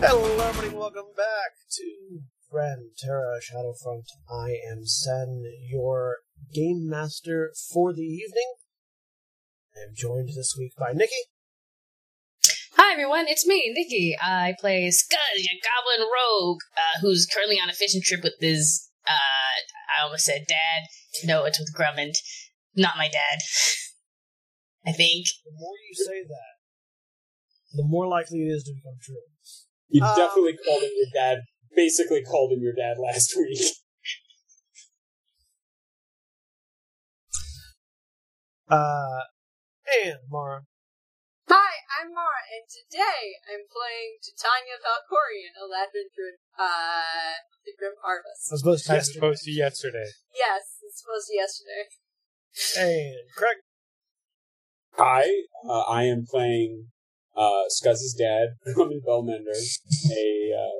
Hello everybody, and welcome back to Terra Shadowfront. I am Sen, your game master for the evening. I am joined this week by Nikki. Hi everyone, it's me, Nikki. I play Skuzz, your goblin rogue, who's currently on a fishing trip with his, I almost said dad. No, it's with Grummund. Not my dad. I think. The more you say that, the more likely it is to become true. You definitely called him your dad, basically called him your dad last week. And Mara. Hi, I'm Mara, and today I'm playing Titania Valkorian, a Ladrin, the Grim Artist. I was supposed to yesterday. Yes, it's supposed to yesterday. And Craig. Hi, I am playing Skuzz's dad, Roman Bellmender, a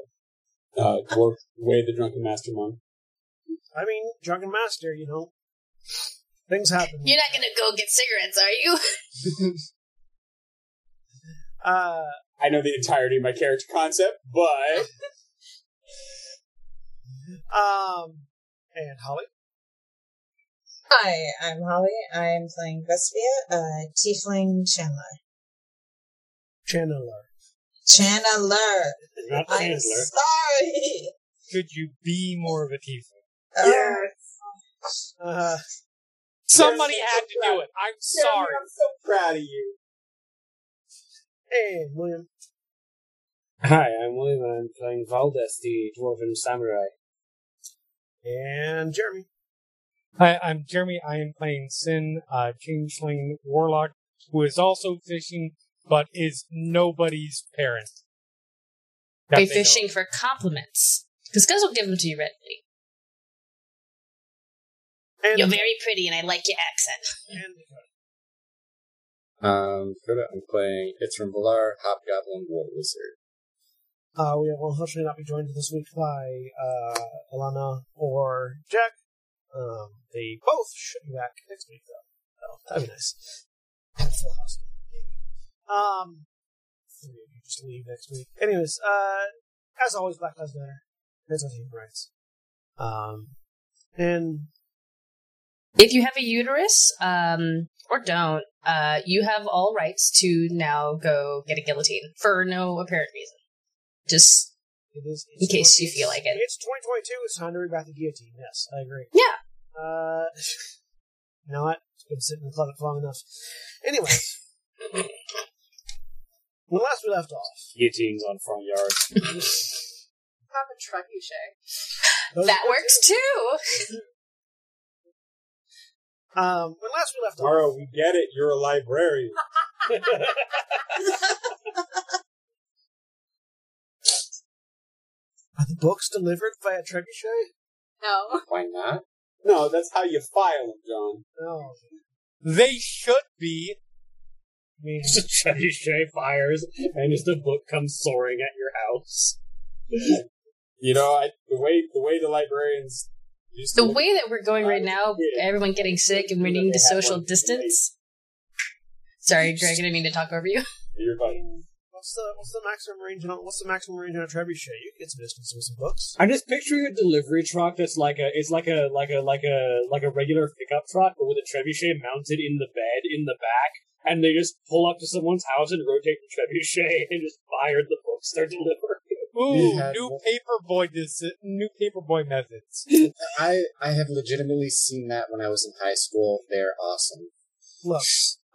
dwarf way the Drunken Master monk. I mean, Drunken Master, you know, things happen. You're not gonna go get cigarettes, are you? I know the entirety of my character concept, but... and Holly? Hi, I'm Holly. I'm playing Vespia, Tiefling Channeler. Not Chandler. I'm sorry! Could you be more of a Tiefling? Yes! Somebody had to do it. I'm sorry. I'm so proud of you. Hey, William. Hi, I'm William, and I'm playing Valdeth, the Dwarven Samurai. And Jeremy. Hi, I'm Jeremy. I am playing Sin, a Changeling Warlock, who is also fishing, but is nobody's parent. They're fishing for compliments. Because guys will give them to you readily. And you're very pretty, and I like your accent. And I'm playing Ithrim Volar, Hobgoblin War Wizard. We will unfortunately not be joined this week by Alana or Jack. They both should be back next week, though. So that'd be nice. Full house. You just leave next week. Anyways, as always, Black Lives Matter. That's on human rights. And if you have a uterus, or don't, you have all rights to now go get a guillotine for no apparent reason. Just in case you feel like it. It's 2022, it's time to read back the guillotine, yes, I agree. Yeah. You know what? It's been sitting in the closet long enough. Anyways. When last we left off. Guillotines on front yard. Have a trebuchet. That works too! When last we left off... Mara, we get it. You're a librarian. Are the books delivered via trebuchet? No. Why not? No, that's how you file them, John. No. They should be. I mean, the trebuchet fires, and just the book comes soaring at your house. You know, the way the librarians... The way that we're going right now, everyone getting sick and we need to social distance. Sorry, Greg, I didn't mean to talk over you. You're fine. What's the maximum range on a trebuchet? You can get some distance with some books. I'm just picturing a delivery truck that's like a regular pickup truck, but with a trebuchet mounted in the bed in the back, and they just pull up to someone's house and rotate the trebuchet and just fire the books they're delivering. Ooh, new paperboy methods. I have legitimately seen that when I was in high school. They're awesome. Look.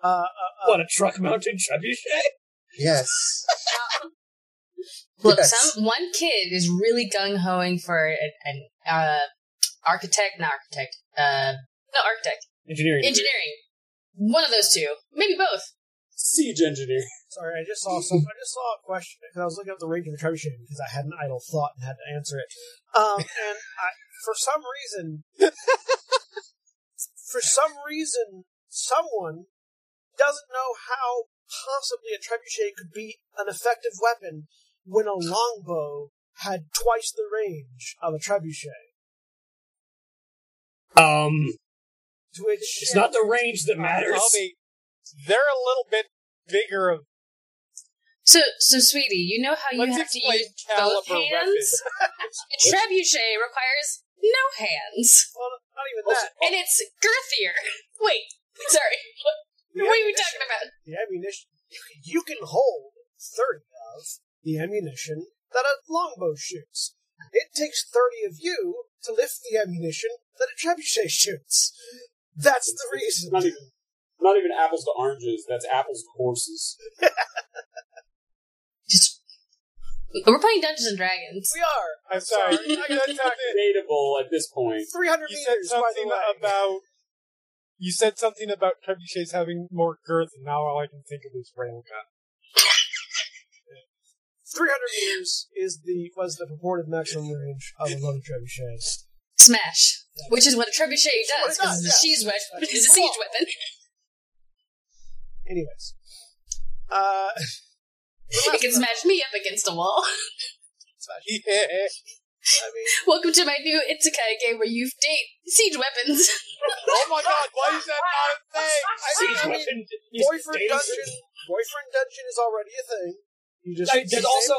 What, a truck-mounted trebuchet? Yes. Look, yes. One kid is really gung-hoing for engineering. One of those two, maybe both. Siege engineer. Sorry, I just saw a question because I was looking up the range of a trebuchet because I had an idle thought and had to answer it. And for some reason, someone doesn't know how possibly a trebuchet could be an effective weapon when a longbow had twice the range of a trebuchet. Which it's not the range that matters. They're a little bit bigger. So, sweetie, you know how you have to use both hands? Trebuchet requires no hands. Well, not even that. And it's girthier. Wait, sorry. What are we talking about? The ammunition. You can hold 30 of the ammunition that a longbow shoots. It takes 30 of you to lift the ammunition that a trebuchet shoots. That's the reason. Not even apples to oranges. That's apples to horses. We're playing Dungeons and Dragons. We are. I'm sorry. That's not debatable at this point. 300 meters, by the way. You said something about trebuchets having more girth, and now all I can think of is railgun. 300 meters was the purported maximum range of a loaded trebuchet. Smash, which is what a trebuchet does. Because it's a siege weapon. It's a siege weapon. Anyways, it can smash me up against a wall. Yeah. Welcome to my new Isekai game where you date siege weapons. Oh my god, why is that not a thing? Boyfriend dungeon is already a thing. There's also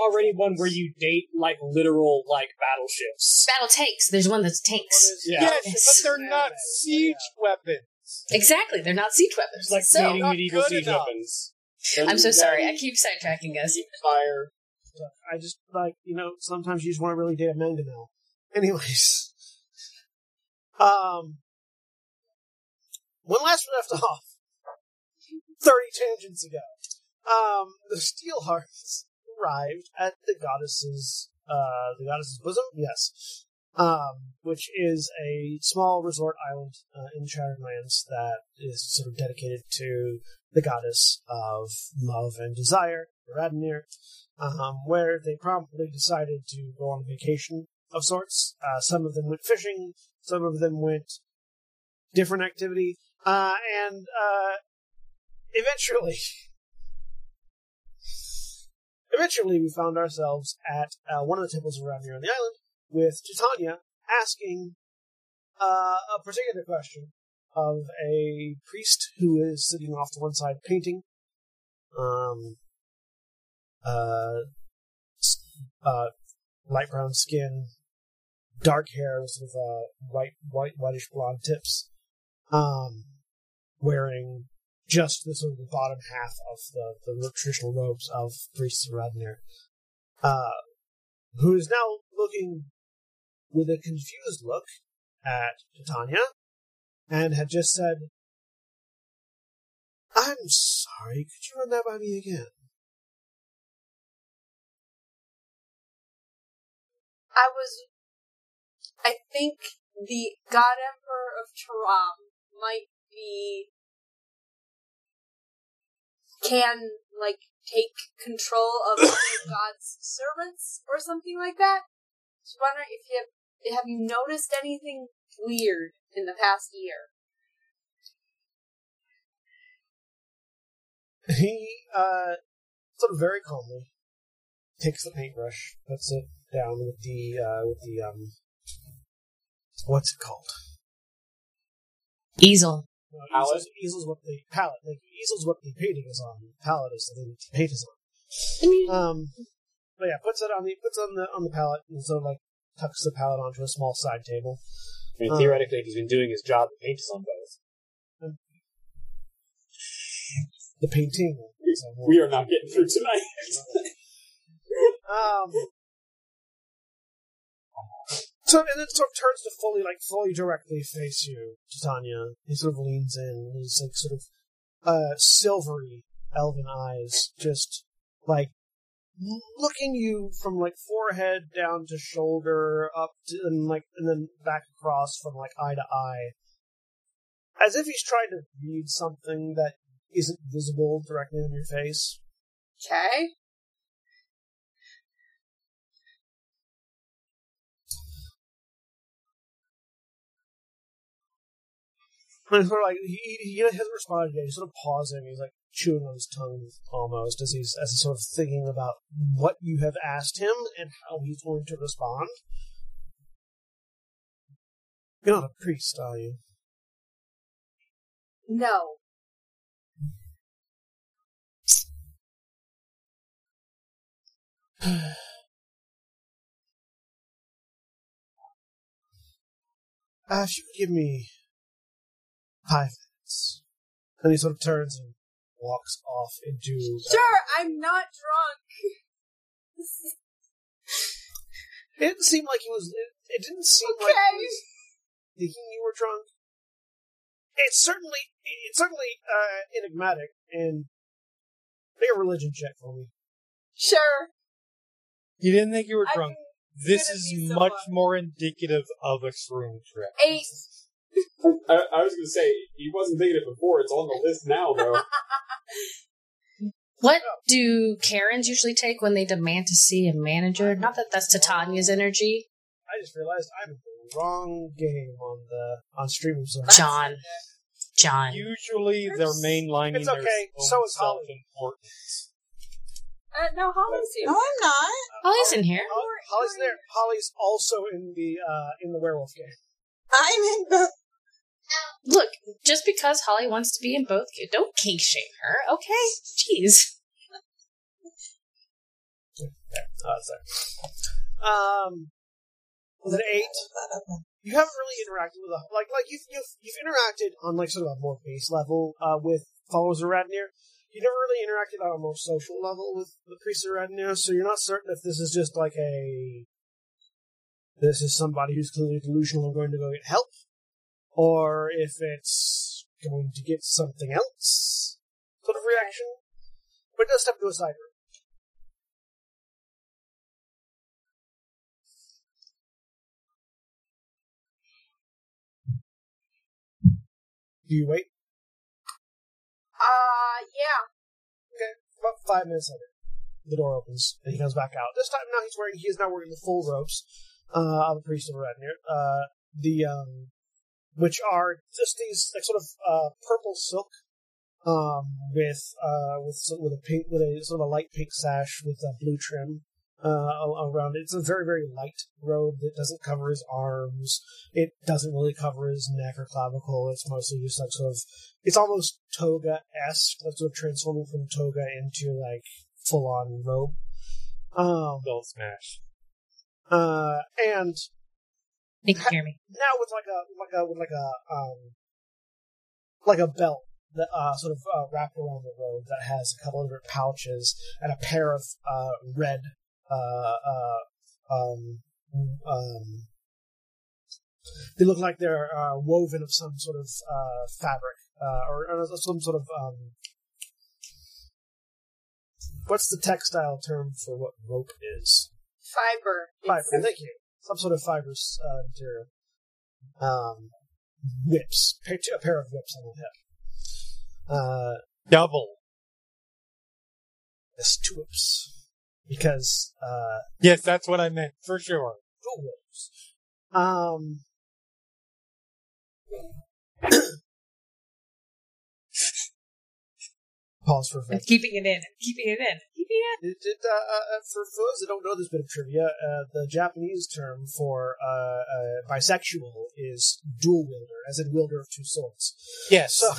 already one where you date literal battleships. Battle tanks. There's one that's tanks. Yeah. Yes, but they're not siege weapons. Exactly, they're not siege weapons. It's like dating medieval siege weapons. I'm so sorry. I keep sidetracking us. Fire. I just sometimes you just want to really date a manga now. Anyways, when last we left off, 30 tangents ago. The steel hearts arrived at the goddess's bosom, yes, which is a small resort island in Shattered Lands that is sort of dedicated to the goddess of love and desire, Radnir, where they probably decided to go on a vacation of sorts. Some of them went fishing, some of them went different activity, and eventually... Eventually, we found ourselves at one of the temples around here on the island with Titania asking a particular question of a priest who is sitting off to one side painting. Light brown skin, dark hair with whitish blonde tips, wearing just the sort of the bottom half of the traditional robes of priests around there, who is now looking with a confused look at Titania, and had just said, "I'm sorry, could you run that by me again?" I think the God Emperor of Taram might be... can, take control of God's servants or something like that. Just wondering if you have you noticed anything weird in the past year? He, sort of very calmly takes the paintbrush, puts it down with the what's it called? Easel. Easel's what the painting is on. The palette is the thing the paint is on. But yeah, puts it on the palette and sort of tucks the palette onto a small side table. I mean, theoretically, if he's been doing his job, the paint is on both. The painting. We are not getting through tonight. And then sort of turns to fully directly face you, Titania. He sort of leans in, and he's, silvery elven eyes, just, looking you from like forehead down to shoulder up to and then back across from like eye to eye, as if he's trying to read something that isn't visible directly in your face. Okay. And sort of like he hasn't responded yet. He's sort of pausing. He's like chewing on his tongue almost as he's sort of thinking about what you have asked him and how he's going to respond. You're not a priest, are you? No. If you could give me 5 minutes. And he sort of turns and walks off into... Sure, I'm not drunk. It didn't seem like he was... It didn't seem like he was thinking you were drunk. It's certainly enigmatic, and make a religion check for me. Sure. You didn't think you were drunk. This is so much more indicative of a shroom trip. 8. I was going to say, he wasn't thinking it before. It's on the list now, though. What do Karens usually take when they demand to see a manager? Not that that's Titania's energy. I just realized I'm the wrong game on streaming. John. Usually they're mainlining. It's okay. So is Holly. No, Holly's here. No, I'm not. Holly's in here. Holly's there. Holly's also in the werewolf game. I'm in both. Look, just because Holly wants to be in both, don't kink shame her, okay? Jeez. Was it 8? You haven't really interacted with you've interacted on like sort of a more base level with followers of Radnir. You never really interacted on a more social level with the priests of Radnir, so you're not certain if this is just like this is somebody who's clearly delusional and going to go get help, or if it's going to get something else sort of reaction. But it does step to a side room. Do you wait? Yeah. Okay, about 5 minutes later, the door opens, and he comes back out. This time, now he is now wearing the full robes of the priest of Radnir. Which are just these like sort of purple silk with a sort of a light pink sash with a blue trim around it. It's a very, very light robe that doesn't cover his arms. It doesn't really cover his neck or clavicle. It's mostly just like sort of, it's almost toga-esque, like sort of transforming from toga into like full-on robe. Gold smash. And you can hear me now with like a belt that sort of wrapped around the robe that has a couple of different pouches and a pair of red. They look like they're woven of some sort of fabric, or some sort of what's the textile term for what rope is? Fiber. Thank you. Some sort of fibrous material. Whips. A pair of whips on the hip. Double. Yes, 2 whips. Because, yes, that's what I meant, for sure. 2 whips. Pause for a second. I'm keeping it in. For those that don't know this bit of trivia, the Japanese term for bisexual is dual wielder, as in wielder of 2 swords. Yes. So,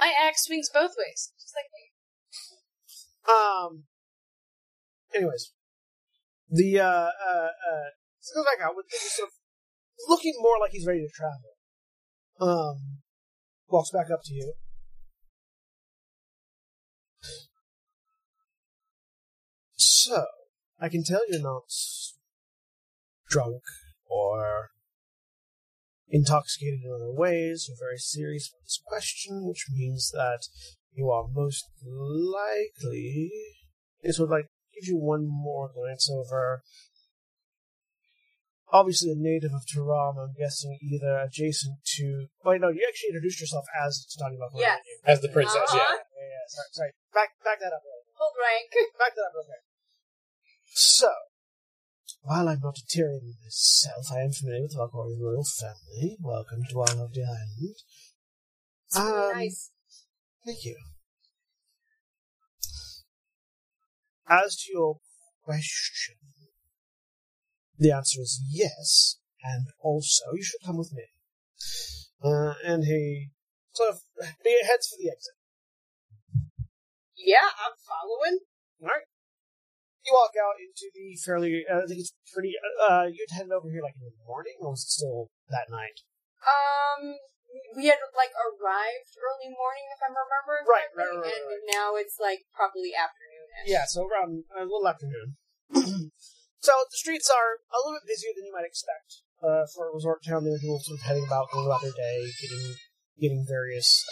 my axe swings both ways, just like me. Anyways, the so go back out with sort of looking more like he's ready to travel. Walks back up to you. So, I can tell you're not drunk or intoxicated in other ways. You're very serious about this question, which means that you are most likely This would, like, give you one more glance over. Obviously a native of Taram, I'm guessing either adjacent to... Wait, no, you actually introduced yourself as Titania Valkorian. Yes. As the princess, yeah. Sorry. Back that up. Hold rank. Back that up, okay. So, while I'm not a Tyrian myself, I am familiar with the Valkorian royal family. Welcome to our lovely island. It's really nice. Thank you. As to your question, the answer is yes, and also you should come with me. And he sort of heads for the exit. Yeah, I'm following. All right. You walk out into the fairly, I think it's pretty, you'd head over here like in the morning, or was it still that night? We had, like, arrived early morning, if I'm remembering correctly. Right. And now it's, like, probably afternoon-ish. Yeah, so around a little afternoon. So the streets are a little bit busier than you might expect for a resort town. They're people sort of heading about, going about their day, getting various.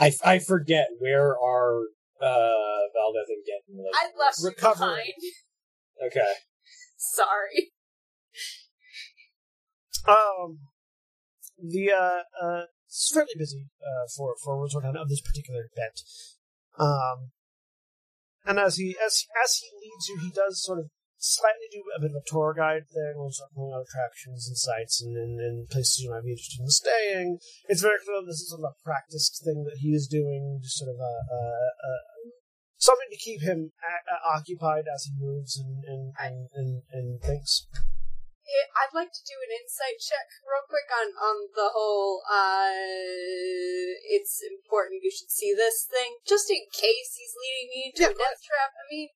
I forget where are Valdeth and Genton. Like, I left recovering. You behind. Okay. Sorry. It's fairly busy for a resort town of this particular event. And as he leads you, he does sort of slightly do a bit of a tour guide thing. We'll start pulling out attractions and sites and places you might be interested in staying. It's very clear this is sort of a practice thing that he is doing, just sort of something to keep him occupied as he moves and thinks. I'd like to do an insight check real quick on the whole, it's important you should see this thing, just in case he's leading me into a death trap. I mean,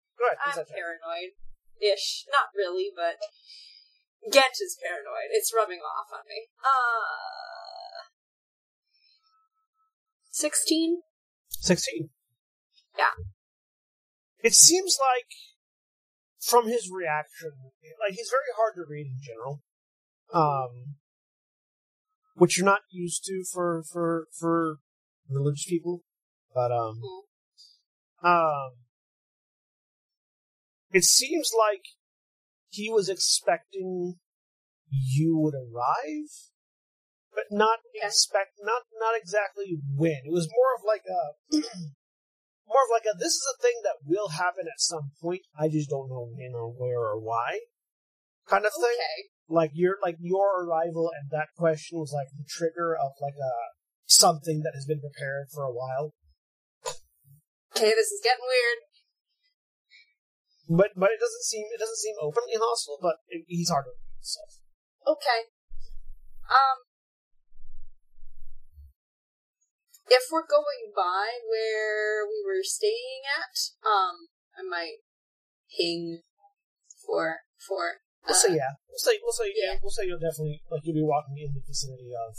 I'm paranoid. Ish. Not really, but Gent is paranoid. It's rubbing off on me. 16? 16? Yeah. It seems like, from his reaction, like, he's very hard to read in general. Which you're not used to for religious people. But, it seems like he was expecting you would arrive, but not exactly when. It was more of like a this is a thing that will happen at some point. I just don't know when or where or why kind of thing. Okay. Like your arrival and that question was like the trigger of like a something that has been prepared for a while. Okay, this is getting weird. But it doesn't seem openly hostile. But he's hard to read. So. Okay. If we're going by where we were staying at, I might ping for. We'll say you'll definitely like you'll be walking in the vicinity of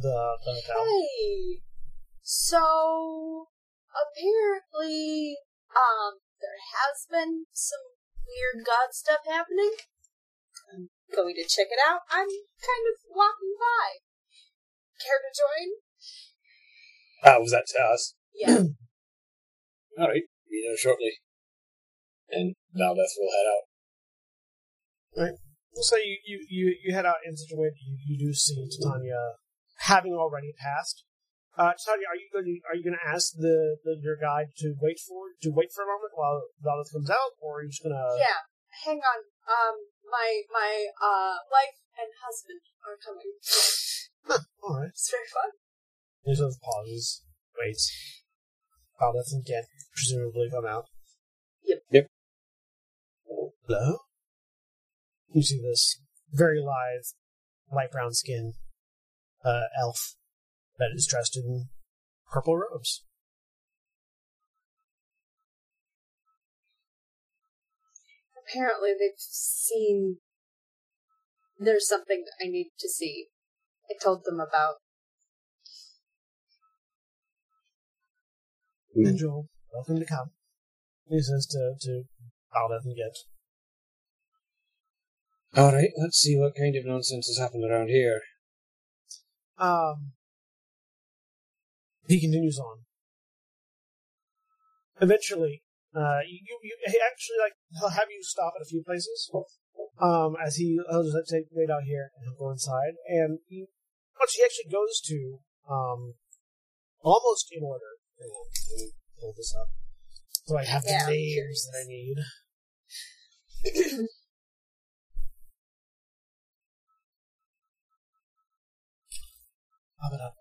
the hotel. Hey. So apparently, there has been some weird god stuff happening. I'm going to check it out. I'm kind of walking by. Care to join? Was that to us? Yeah. Alright, be there shortly. And Valdeth will head out. Alright. We'll say you head out in such a way that you do see Titania having already passed. Titania, are you gonna ask your guide to wait for a moment while Valdeth comes out, or are you just gonna? Yeah, hang on. My wife and husband are coming. Huh, all right. It's very fun. He sort of pauses, waits. Valdeth and Gent presumably come out. Yep. Hello. You see this very live, light brown skin, elf. That is dressed in purple robes. Apparently they've seen... There's something I need to see. I told them about. And Joel, welcome to come. He says to Valdeth and Gent. Alright, let's see what kind of nonsense has happened around here. He continues on. Eventually, You actually, like, he'll have you stop at a few places. As he'll just take the wait out here and he'll go inside. And he actually goes to, almost in order. Hang on, let me pull this up. So I have the names that I need. Pop it up.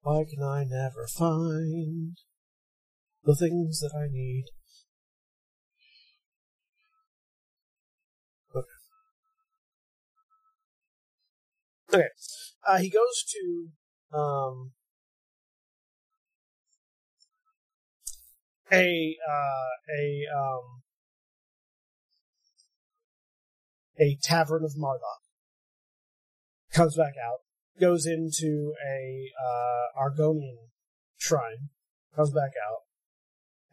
Why can I never find the things that I need? Okay. He goes to a tavern of Marduk. Comes back out. Goes into a Argonian shrine, comes back out,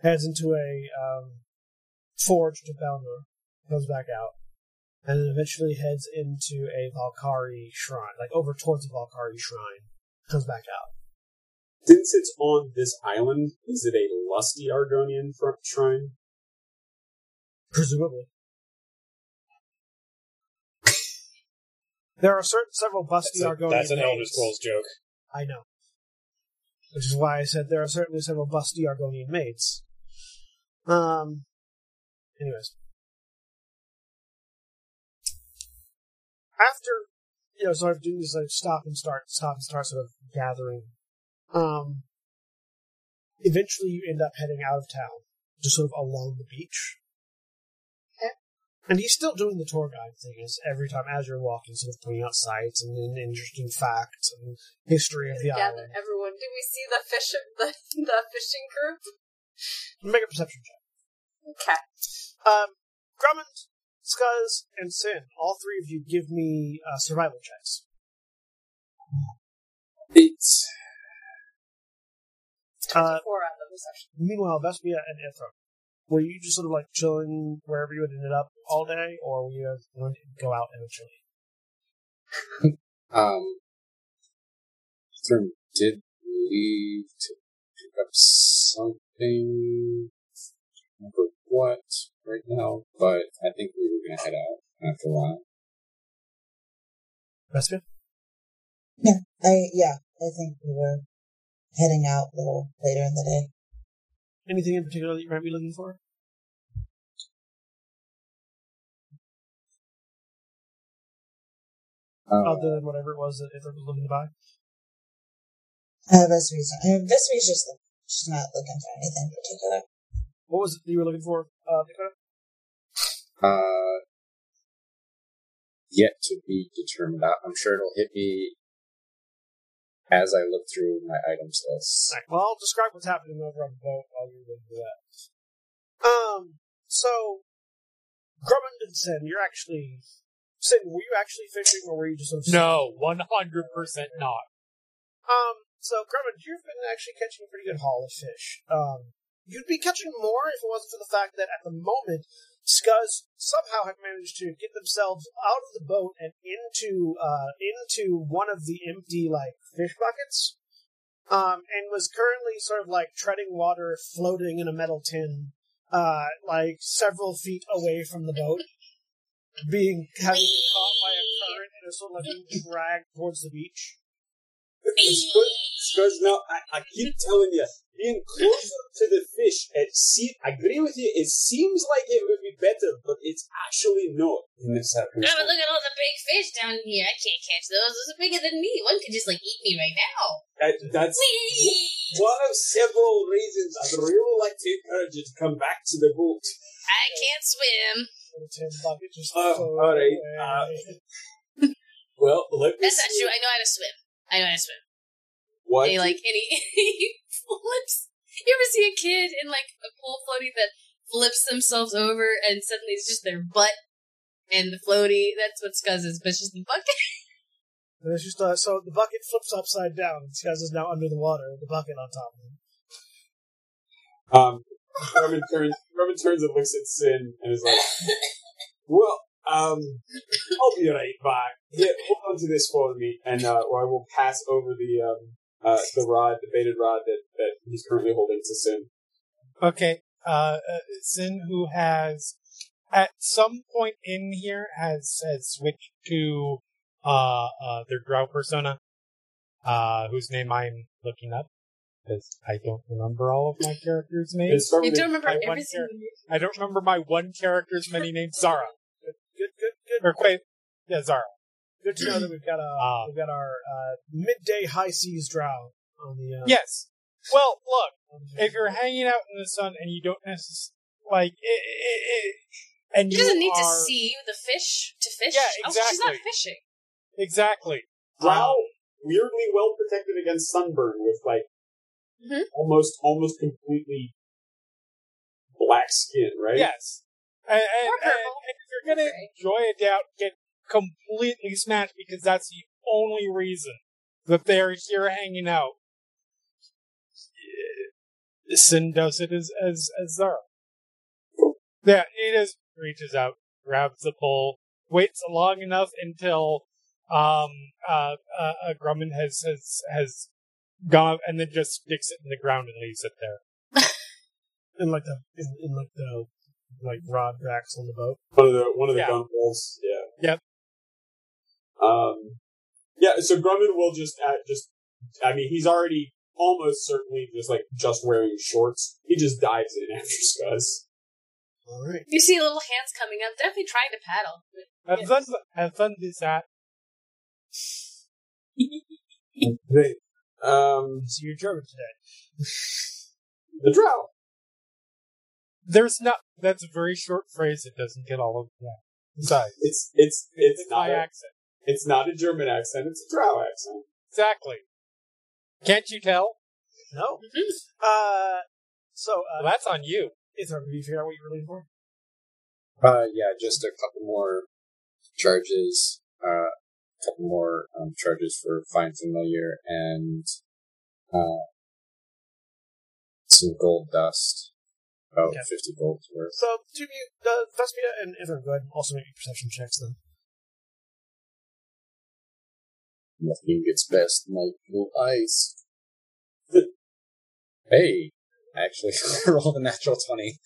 heads into a forge to Bellmender, comes back out, and then eventually heads into a Valkyrie shrine, like over towards the Valkyrie shrine, comes back out. Since it's on this island, is it a lusty Argonian shrine? Presumably. There are several busty Argonian. That's an Elder Scrolls joke. I know. Which is why I said there are certainly several busty Argonian maids. Anyways. After, sort of doing this, like, stop and start sort of gathering, eventually you end up heading out of town, just sort of along the beach. And he's still doing the tour guide thing, is every time as you're walking, sort of pointing out sights and interesting facts and history of the island. Gather everyone. Did we see the fish? The fishing group? Make a perception check. Okay. Grummund, Skuzz, and Sin, all three of you, give me survival checks. It's 24 out of the perception. Meanwhile, Vespia and Ithrim. Were you just sort of, like, chilling wherever you had ended up all day, or were you going to go out eventually? Ithrim did leave to pick up something. I don't remember what right now, but I think we were going to head out after a while. Vespia? Yeah, I think we were heading out a little later in the day. Anything in particular that you might be looking for? Other than whatever it was that Ithrim was looking to buy? Vespia's just looking. She's not looking for anything in particular. What was it that you were looking for, Dakota? Yet to be determined. I'm sure it'll hit me as I look through my items list. Right, well, I'll describe what's happening over on the boat while you're looking for that. So, Grummund and Sin, Sin, were you actually fishing, or were you just... No, 100% not. So, Grummund, you've been actually catching a pretty good haul of fish. You'd be catching more if it wasn't for the fact that, at the moment, Skuzz somehow had managed to get themselves out of the boat and into one of the empty, like, fish buckets, and was currently sort of, like, treading water, floating in a metal tin, like, several feet away from the boat, having been caught by a current and sort of, like, being dragged towards the beach. Skuzz, now, I keep telling you, being closer to the fish, I agree with you, it seems like it would be better, but it's actually not in this circumstance. No, but look at all the big fish down here, I can't catch those, those are bigger than me, one could just, like, eat me right now. That's one of several reasons I'd really like to encourage you to come back to the boat. I can't swim. Alright, well, let me see. That's not true, I know how to swim. What? He flips. You ever see a kid in, like, a pool floaty that flips themselves over and suddenly it's just their butt and the floaty? That's what Skuzz is, but it's just the bucket. And it's just, so the bucket flips upside down and Skuzz is now under the water with the bucket on top of him. Roman turns and looks at Sin and is like, well, I'll be right back. Hold on to this for me, and I will pass over the the baited rod that he's currently holding to Sin. Okay. Sin, who has, at some point in here, has switched to their drow persona, whose name I'm looking up, because I don't remember all of my characters' names. You don't remember every single name? I don't remember my one character's many names. Zara. Good. Or Quaid. Yeah, Zara. Good to know that we've got our midday high seas drow on the... Yes. Well, look, if you're hanging out in the sun and you don't necessarily... Like, and you doesn't need to see the fish to fish. Yeah, exactly. Oh, she's not fishing. Exactly. Drow, weirdly well protected against sunburn with, like, almost completely black skin, right? Yes. And if you're going to enjoy a doubt, get completely smashed because that's the only reason that they're here hanging out. Sin does it as Zara. Yeah, he just reaches out, grabs the pole, waits long enough until Grumman has gone, and then just sticks it in the ground and leaves it there. in the rod racks on the boat. One of the gun poles. Yeah. Yep. Yeah. So Grumman will just he's already almost certainly just wearing shorts. He just dives in after Skuzz. All right. You see little hands coming up, definitely trying to paddle. Have fun with that. Great. So you're German today. The drow. That's a very short phrase. It doesn't get all of that. Besides, it's not my accent. It's not a German accent. It's a drow accent. Exactly. Can't you tell? No. So that's on you. Ithrim, did you figure out what you were looking for? Yeah, just a couple more charges. Charges for Find Familiar and some gold dust. About 50 gold worth. So, do you, Vespia and Ithrim, go ahead and also make perception checks then. Nothing gets past my blue eyes. Hey! Actually, I rolled a natural 20.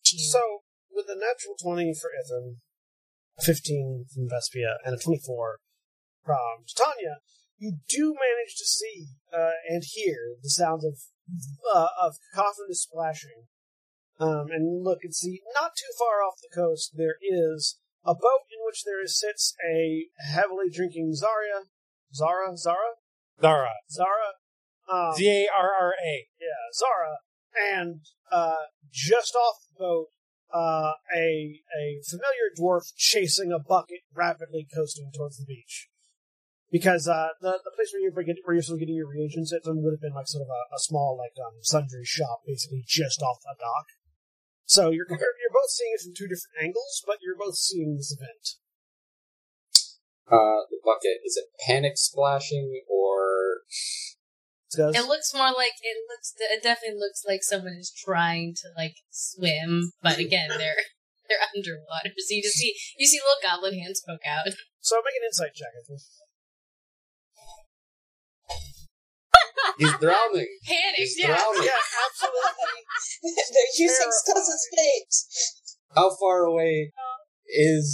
So, with a natural 20 for Ithrim, 15 from Vespia, and a 24 from Titania, you do manage to see and hear the sounds of cacophonous splashing. And look and see, not too far off the coast, there is a boat in which there sits a heavily drinking Zara. Zara. Yeah, Zara. And just off the boat, a familiar dwarf chasing a bucket, rapidly coasting towards the beach. Because the place where you're still getting your reagents at would have been like sort of a small sundry shop, basically just off a dock. So you're both seeing it from two different angles, but you're both seeing this event. The bucket, is it panic splashing or? It looks more like it definitely looks like someone is trying to swim, but again, they're underwater, so you see little goblin hands poke out. So make an insight check, I think. He's drowning. Panic. He's drowning. Yeah, absolutely. They're using Skuzz's fate. How far away is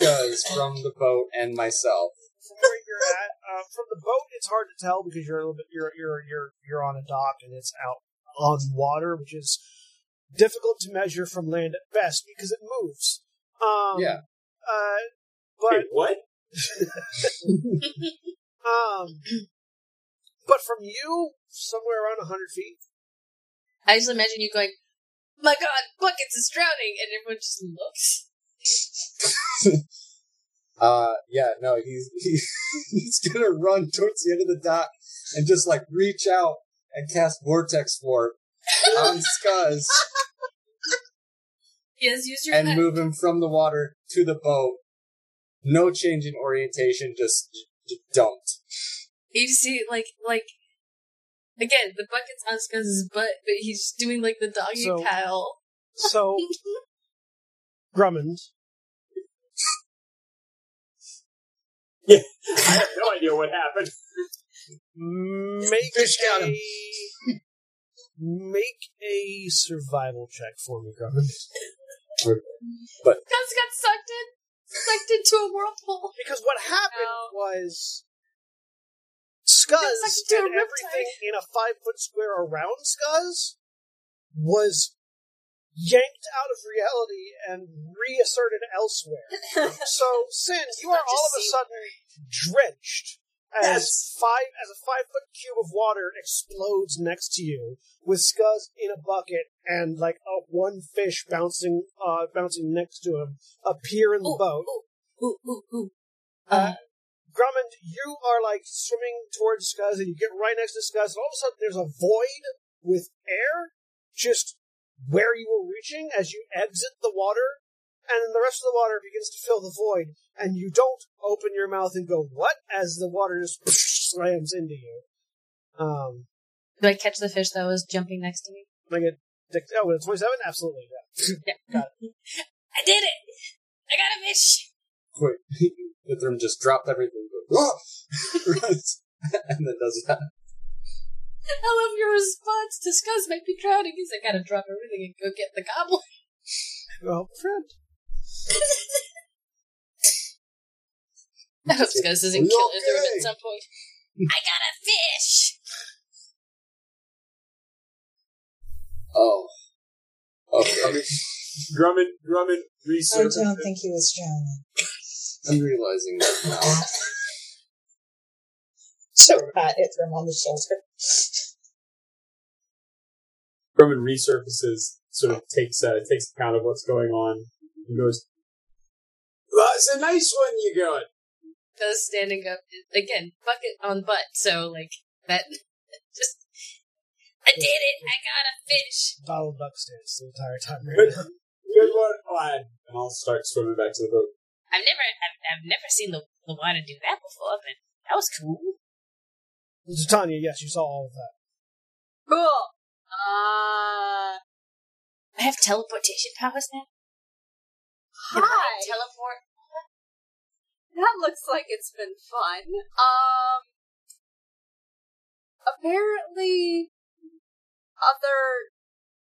Skuzz from the boat and myself? From where you're at, from the boat, it's hard to tell because you're a little bit you're on a dock and it's out on water, which is difficult to measure from land at best because it moves. But wait, what? But from you, somewhere around 100 feet. I just imagine you going, "My God, buckets is drowning," and everyone just looks. He's gonna run towards the end of the dock and just reach out and cast vortex warp on Skuzz. Yes, use your and move him from the water to the boat. No change in orientation. Just don't. You see, again, the bucket's on Skuzz's butt, but he's just doing the doggy paddle. So, Grummund. Yeah, I have no idea what happened. Make a survival check for me, Grummund. But Skuzz got sucked into a whirlpool. Because what happened was Skuzz and everything in a 5-foot square around Skuzz was yanked out of reality and reasserted elsewhere. So, Sin, you are all of a sudden drenched as a 5-foot cube of water explodes next to you, with Skuzz in a bucket and like one fish bouncing next to him appear in the boat. Grummund, you are like swimming towards Skuzz, and you get right next to Skuzz, and all of a sudden there's a void with air just where you were reaching as you exit the water, and then the rest of the water begins to fill the void, and you don't open your mouth and go, what? As the water just slams into you. Do I catch the fish that was jumping next to me? Like with a 27? Absolutely, yeah. Got it. I did it! I got a fish! Wait, Ithrim just dropped everything and runs, and then does that. I love your response to Skuzz might be drowning. He's like, I gotta drop everything and go get the goblin. Well, friend. I hope Skuzz doesn't kill Ithrim at some point. I got a fish! Oh, Grummund researched. I don't think he was drowning. I'm realizing that now. So pat Ithrim on the shoulder. Grummund resurfaces, sort of takes account of what's going on, and goes, well, it's a nice one you got. Does standing up, again, bucket on butt, so, like, that, just, I did it, I got a fish. Donald Duck stands the entire time. Good one, lad. And I'll start swimming back to the boat. I've never seen the water do that before, but that was cool. Titania, yes, you saw all of that. Cool. I have teleportation powers now. Hi. I teleport. That looks like it's been fun. Apparently, other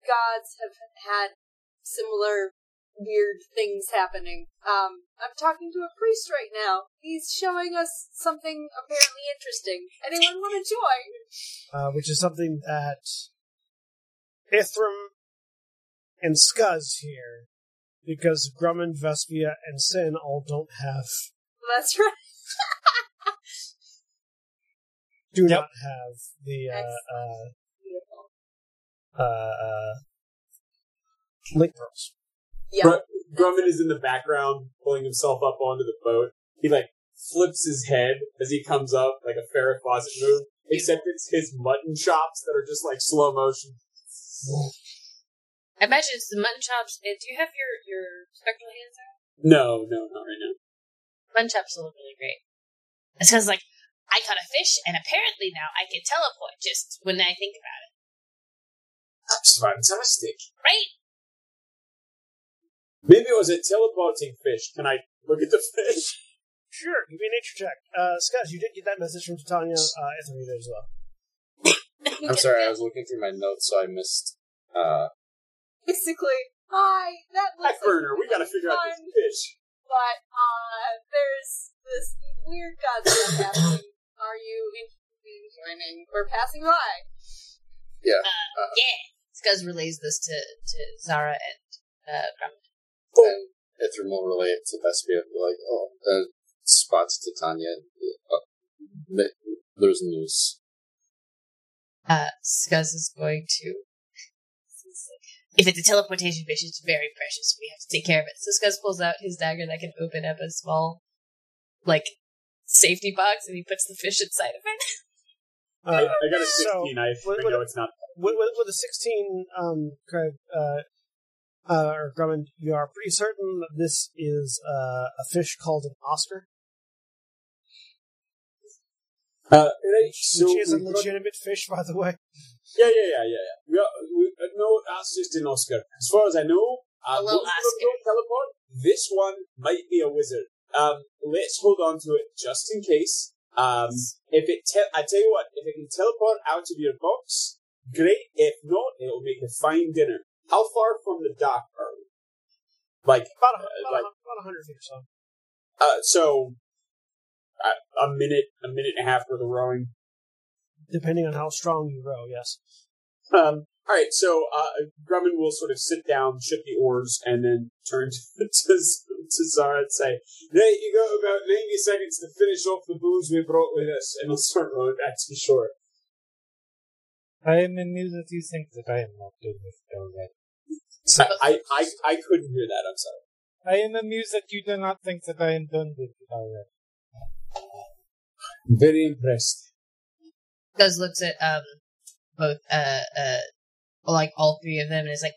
gods have had similar weird things happening. I'm talking to a priest right now. He's showing us something apparently interesting. Anyone want to join? Which is something that Ithrim and Skuzz here, because Grummund, Vespia, and Sin all don't have. That's right. Not have the link pearls. Yeah. Grummund is in the background, pulling himself up onto the boat. He, flips his head as he comes up, like a Farrah Fawcett move, except it's his mutton chops that are just, slow motion. I imagine it's the mutton chops. Do you have your spectral hands out? No, not right now. Mutton chops look really great. It sounds like, I caught a fish, and apparently now I can teleport, just when I think about it. That's fantastic. Right? Maybe it was a teleporting fish. Can I look at the fish? Sure, give me a nature check. Skuzz, you did get that message from Titania. Ithrim did as well. I'm sorry, I was looking through my notes, so I missed. Basically, hi, that looks like burner, we gotta figure out this fish. But, there's this weird god stuff happening. Are you interested in joining or passing by? Yeah. Yeah. Skuzz relays this to Zara and Grummund. And Ithrim will relate to Vespia, spots Titania. There's news. Skuzz is going to. If it's a teleportation fish, it's very precious. We have to take care of it. So Skuzz pulls out his dagger that can open up a small, safety box, and he puts the fish inside of it. I got a 16. It's not. With a 16, Craig. Or Grummund, you are pretty certain that this is a fish called an Oscar. Which is a legitimate fish, by the way. Yeah. No, that's just an Oscar. As far as I know, most of them don't teleport. This one might be a wizard. Let's hold on to it just in case. I tell you what, if it can teleport out of your box, great. If not, it'll make a fine dinner. How far from the dock are we? About 100 feet or so. A minute and a half worth of rowing. Depending on how strong you row, yes. All right, so Grumman will sort of sit down, shift the oars, and then turn to Zara and say, "There you go, about 90 seconds to finish off the booze we brought with us, and I'll start rowing back to shore." I am amused that you think that I am not doing this already. So, I couldn't hear that, I'm sorry. I am amused that you do not think that I am done with it already. Very impressed. Skuzz looks at both all three of them and is like,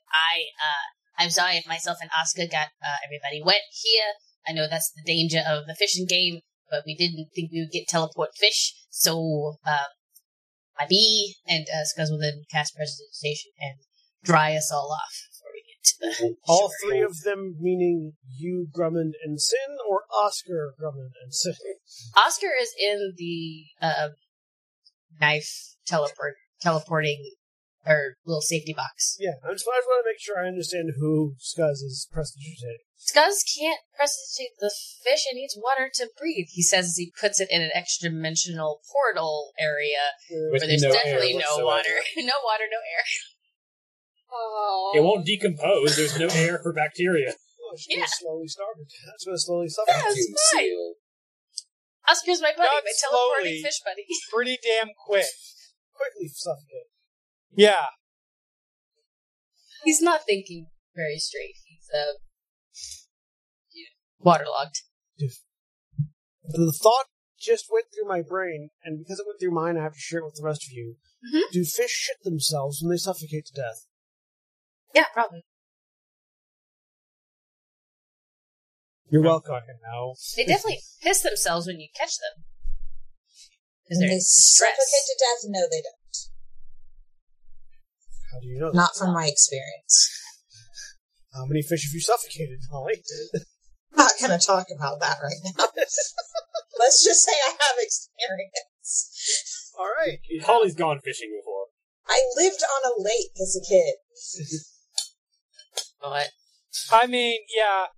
I'm sorry if myself and Asuka got everybody wet here. I know that's the danger of the fishing game, but we didn't think we would get teleport fish, so my bee and Skuzz will then cast prestidigitation and dry us all off before we get to the all shore. Three of them, meaning you, Grummund, and Sin, or Oscar, Grummund, and Sin? Oscar is in the knife teleporting or little safety box. Yeah, I just want to make sure I understand who Skuzz is prestidigitating. Skuzz can't prestidigitate the fish; it needs water to breathe. He says as he puts it in an extra dimensional portal area where there's definitely no water, no air. Oh. It won't decompose. There's no air for bacteria. Oh, she's slowly starving. That's going to slowly suffer. That's right. Oscar's my buddy, my teleporting fish buddy. Pretty damn quick. Quickly suffocate. Yeah. He's not thinking very straight. He's waterlogged. The thought just went through my brain, and because it went through mine, I have to share it with the rest of you. Mm-hmm. Do fish shit themselves when they suffocate to death? Yeah, probably. You're welcome. Now. They definitely piss themselves when you catch them. When they suffocate to death? No, they don't. How do you know? Not from my experience. How many fish have you suffocated, Holly? Not going to talk about that right now. Let's just say I have experience. All right. Holly's gone fishing before. I lived on a lake as a kid. But I mean,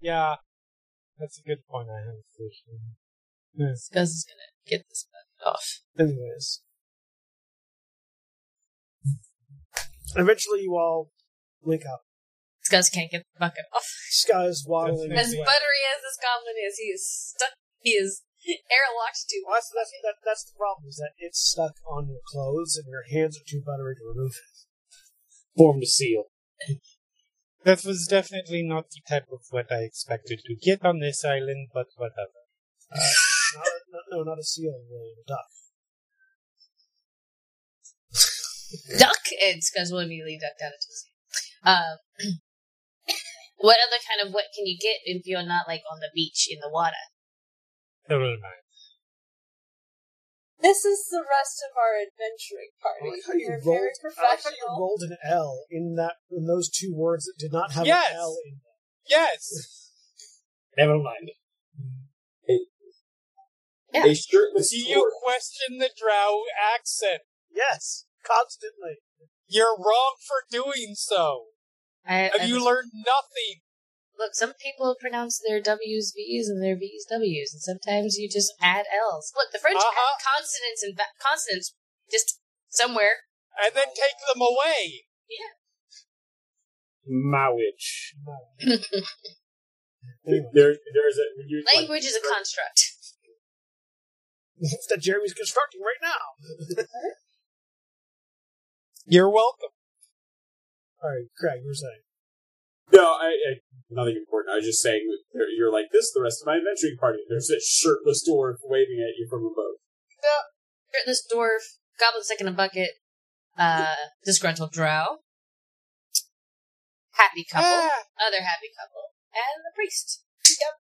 yeah. That's a good point. I have a question. This is gonna get this button off. Anyways, eventually you all wake up. Skuzz can't get the bucket off. Skuzz waddling. As buttery as this goblin is, he is stuck. He is airlocked to. Well, that's the problem. Is that it's stuck on your clothes, and your hands are too buttery to remove it. Formed a seal. That was definitely not the type of what I expected to get on this island, but whatever. Not a seal, really, a duck. Duck? And Skuzz will immediately duck down into the sea. What other kind of what can you get if you're not, on the beach in the water? Never mind. This is the rest of our adventuring party. I like how you rolled an L in those two words that did not have an L in them. Yes! Never mind. A shirtless do you question the drow accent? Yes, constantly. You're wrong for doing so. Have you learned nothing? Look, some people pronounce their W's V's and their V's W's, and sometimes you just add L's. Look, the French add consonants and consonants just somewhere. And then take them away. Yeah. Mowage. Language is a construct. That Jeremy's constructing right now. You're welcome. All right, Craig, you're saying. No, I nothing important. I was just saying that you're like, this is the rest of my adventuring party. There's this shirtless dwarf waving at you from a boat. No. Shirtless dwarf, goblin stick in a bucket, disgruntled drow, happy couple, other happy couple, and the priest. Yep.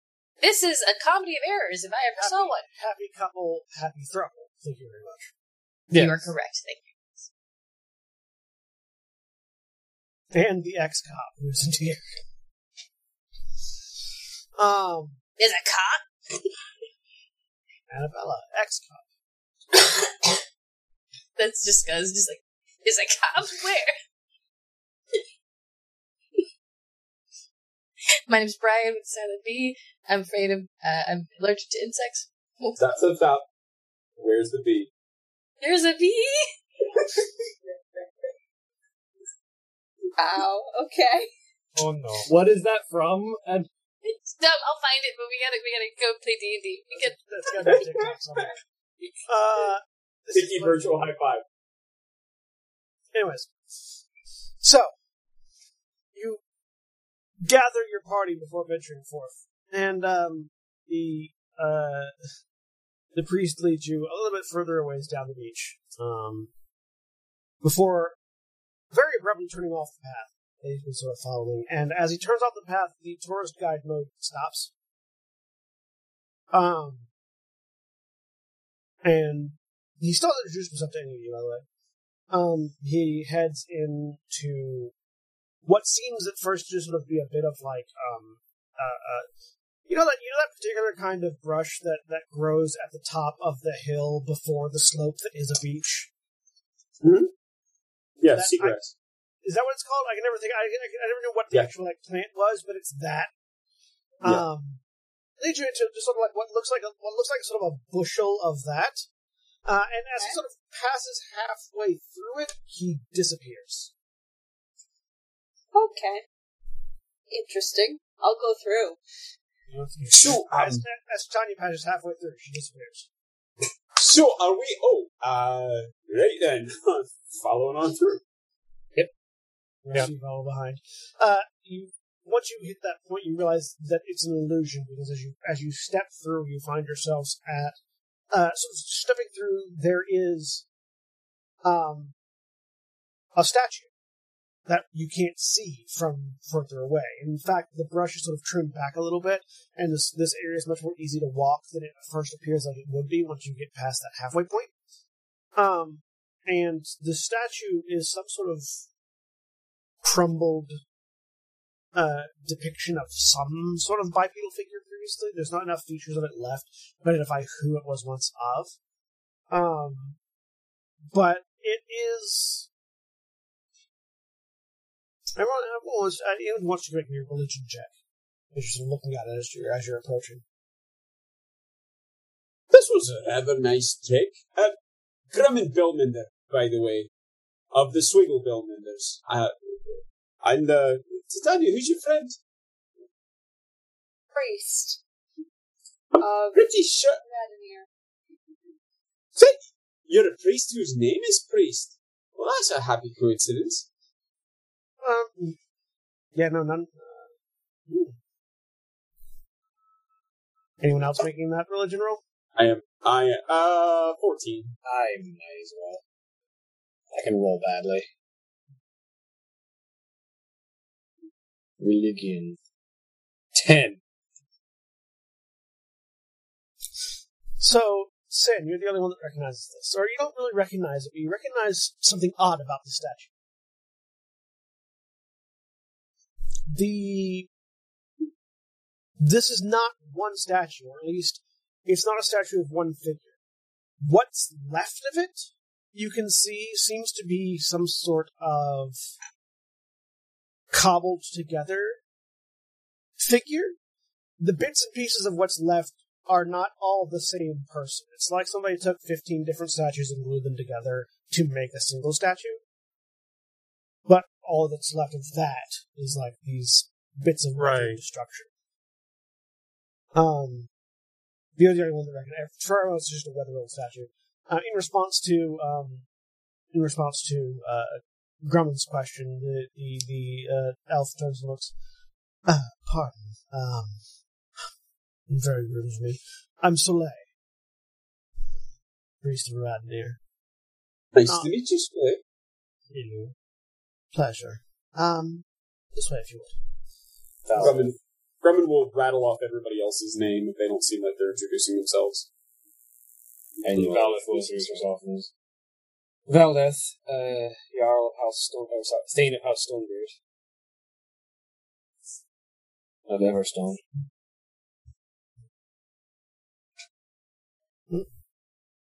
This is a comedy of errors if I ever saw one. Happy couple, happy throuple. Thank you very much. Yes. You are correct. Thank you. And the ex-cop who's in here. Is a cop? Annabella, ex-cop. That's just Skuzz, just like, is a cop? Where? My name's Brian with Silent B. I'm afraid of, I'm allergic to insects. Stop, stop, stop. Where's the bee? There's a bee? Wow, okay. Oh no. What is that from? It's dumb, I'll find it, but we gotta go play D&D. That's gotta be TikTok somewhere. Sticky virtual high five. Anyways. So, you gather your party before venturing forth. And, the priest leads you a little bit further away down the beach. Before very abruptly turning off the path that he's been sort of following. And as he turns off the path, the tourist guide mode stops. And he still hasn't introduced himself to any of you, by the way. He heads into what seems at first to sort of be a bit of like, you know that particular kind of brush that grows at the top of the hill before the slope that is a beach? Mm-hmm. Yeah, seagrass. Is that what it's called? I can never think, I never knew what the actual like plant was, but it's that. Yeah. Leads you into just sort of like what looks like sort of a bushel of that. And as he sort of passes halfway through it, he disappears. Okay. Interesting. I'll go through. So, as Titania passes halfway through, she disappears. So, are we... right then. Following on through. Yep. Yep. You follow behind. Once you hit that point, you realize that it's an illusion, because as you step through, you find yourselves at... so stepping through, there is a statue that you can't see from further away. In fact, the brush is sort of trimmed back a little bit, and this area is much more easy to walk than it first appears like it would be once you get past that halfway point. And the statue is some sort of crumbled depiction of some sort of bipedal figure previously. There's not enough features of it left to identify who it was once of. But it is... Everyone wants to make me a religion check. You're just looking at it as you're approaching. This was a rather nice tick. Roman Bellmender, by the way, of the Swiggle Bellmenders. And, Titania, who's your friend? Priest. I'm pretty sure. Ratonir. You're a priest whose name is Priest? Well, that's a happy coincidence. Yeah, no, none. Anyone else making that religion roll? I am. 14. I'm naive as well. I can roll badly. Religion. 10. So, Sin, you're the only one that recognizes this. Or you don't really recognize it, but you recognize something odd about the statue. This is not one statue, or at least it's not a statue of one figure. What's left of it, you can see, seems to be some sort of cobbled together figure. The bits and pieces of what's left are not all the same person. It's like somebody took 15 different statues and glued them together to make a single statue. But all that's left of that is like these bits of destruction. The only one that recognizes for everyone is just a weathered old statue. In response to Grumman's question, the elf turns and looks. Pardon. Very rude of me. I'm Soleil, priest of Radnir. Nice to meet you, Soleil. You. Pleasure. This way, if you would. Grumman will rattle off everybody else's name if they don't seem like they're introducing themselves. And you, Valdeth, will introduce yourself. Valdeth, Jarl of House Stonebeard, Thane of House Stonebeard. Of Everstone.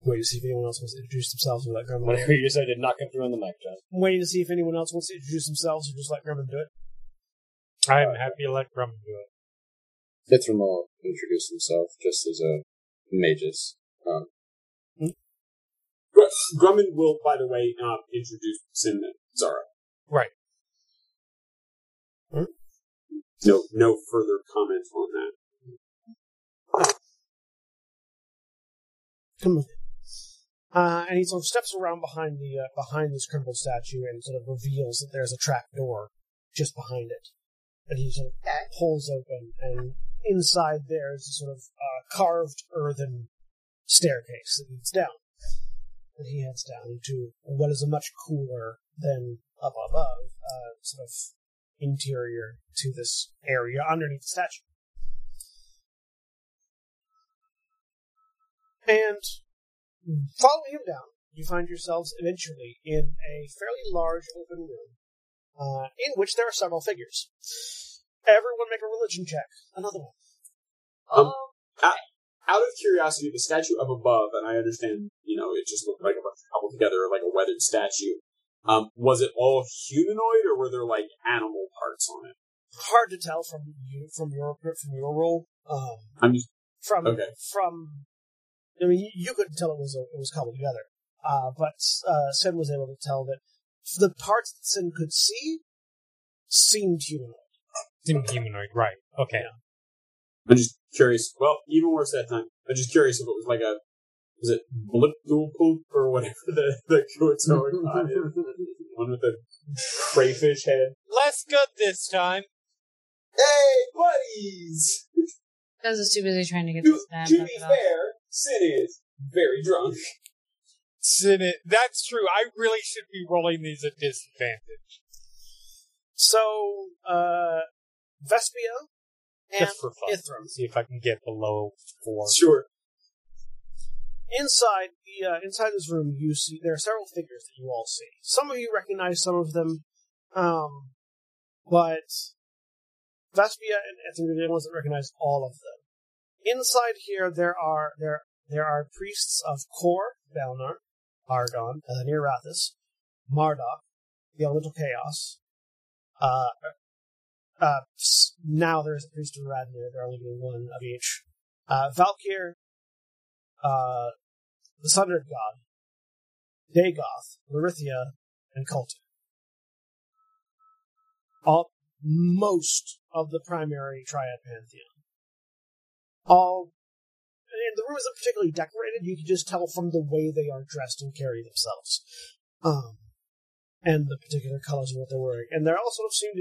waiting to see if anyone else wants to introduce themselves and let Grummund. Whatever you said did not come through on the mic, John. I'm waiting to see if anyone else wants to introduce themselves or just let Grummund do it. I'm happy to let Grummund do it. Ithrim will introduce himself just as a magus. Grummund will, by the way, introduce Sin and Zara. Right. Hmm? No further comments on that. Come on. And he sort of steps around behind the behind this crumpled statue and sort of reveals that there's a trap door just behind it. And he sort of pulls open, and inside there is a sort of carved earthen staircase that leads down. And he heads down to what is a much cooler than up above sort of interior to this area underneath the statue. And following him down, you find yourselves eventually in a fairly large open room in which there are several figures. Everyone make a religion check. Another one. Out of curiosity, the statue up above, and I understand, it just looked like a bunch coupled together, like a weathered statue. Was it all humanoid, or were there like animal parts on it? Hard to tell from your role. You couldn't tell it was cobbled together. But Sin was able to tell that the parts that Sin could see seemed humanoid. Seemed humanoid, right? Okay. Yeah. I'm just curious. Well, even worse that time. I'm just curious if it was like a. Was it blip dool poop or whatever the Kuotoan god is? The one with the crayfish head. Less good this time. Hey, buddies! That's as stupid as they're trying to get this bad. To be fair, Sin is very drunk. That's true. I really should be rolling these at disadvantage. So, Vespia and Ithrim. See if I can get below 4. Sure. Inside the inside this room, you see there are several figures that you all see. Some of you recognize some of them, but Vespia and Ithrim are the ones that recognize all of them. Inside here, there are priests of Kor, Bellmender, Argon, Ratonir, Marduk, the Elemental Chaos. Now there's a priest of Radnir. They're only doing one of each. Valkyr. The Sundered God, Dagoth, Larithia, and Kulta. Most of the primary triad pantheon. And the room isn't particularly decorated, you can just tell from the way they are dressed and carry themselves. And the particular colors of what they're wearing. And they all sort of seem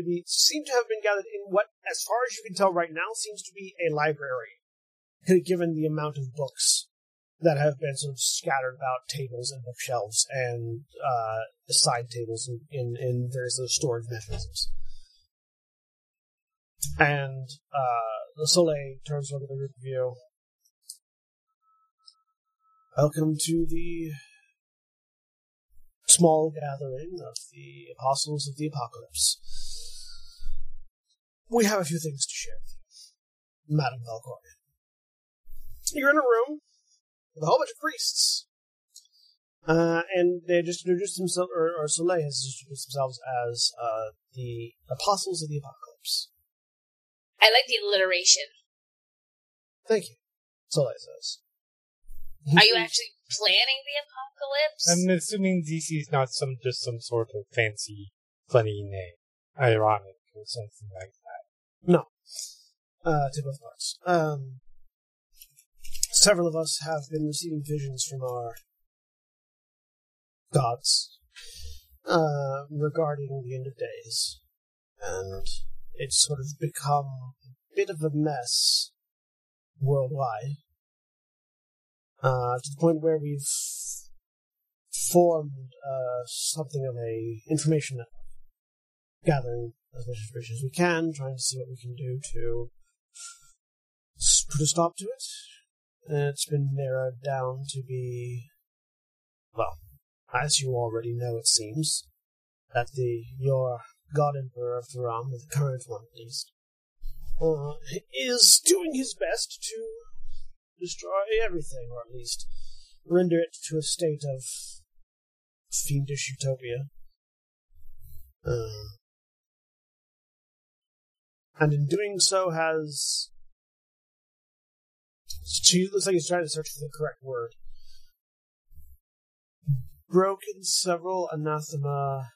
to have been gathered in what, as far as you can tell right now, seems to be a library, given the amount of books that have been sort of scattered about tables and bookshelves and side tables in various those storage mechanisms. And the Soleil turns over the group of you. Welcome to the small gathering of the Apostles of the Apocalypse. We have a few things to share with you, Madame Valkorian. You're in a room with a whole bunch of priests. And they just introduced themselves, or Soleil has introduced themselves as the Apostles of the Apocalypse. I like the alliteration. Thank you, Soleil says. Are you actually planning the apocalypse? I'm assuming DC is not just some sort of fancy, funny name. Ironic or something like that. No. To both parts. Several of us have been receiving visions from our gods regarding the end of days, and it's sort of become a bit of a mess worldwide, to the point where we've formed something of a information network, gathering as much information as we can, trying to see what we can do to put a stop to it. And it's been narrowed down to be, well, as you already know, it seems, that your God Emperor of Taram, the current one at least, is doing his best to destroy everything, or at least render it to a state of fiendish utopia. And in doing so has... She looks like he's trying to search for the correct word. Broken several anathema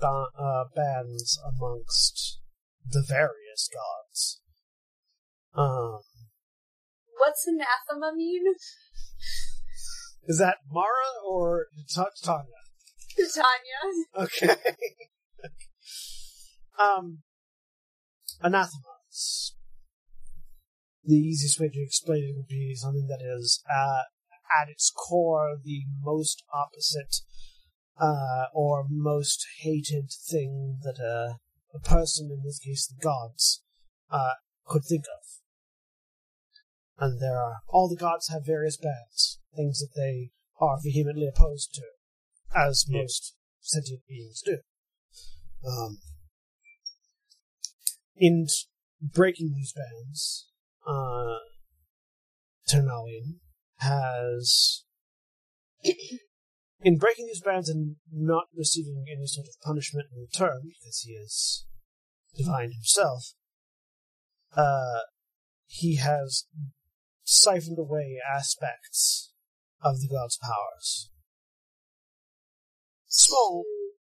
bands amongst the various gods. What's anathema mean? Is that Mara or Titania? Titania. Okay. Anathemas. The easiest way to explain it would be something that is, at its core, the most opposite or most hated thing that a person, in this case the gods, could think of. And there are, all the gods have various bands, things that they are vehemently opposed to, as most sentient beings do. In breaking these bands, in breaking these bands and not receiving any sort of punishment in return, because he is divine himself, he has siphoned away aspects of the god's powers. Small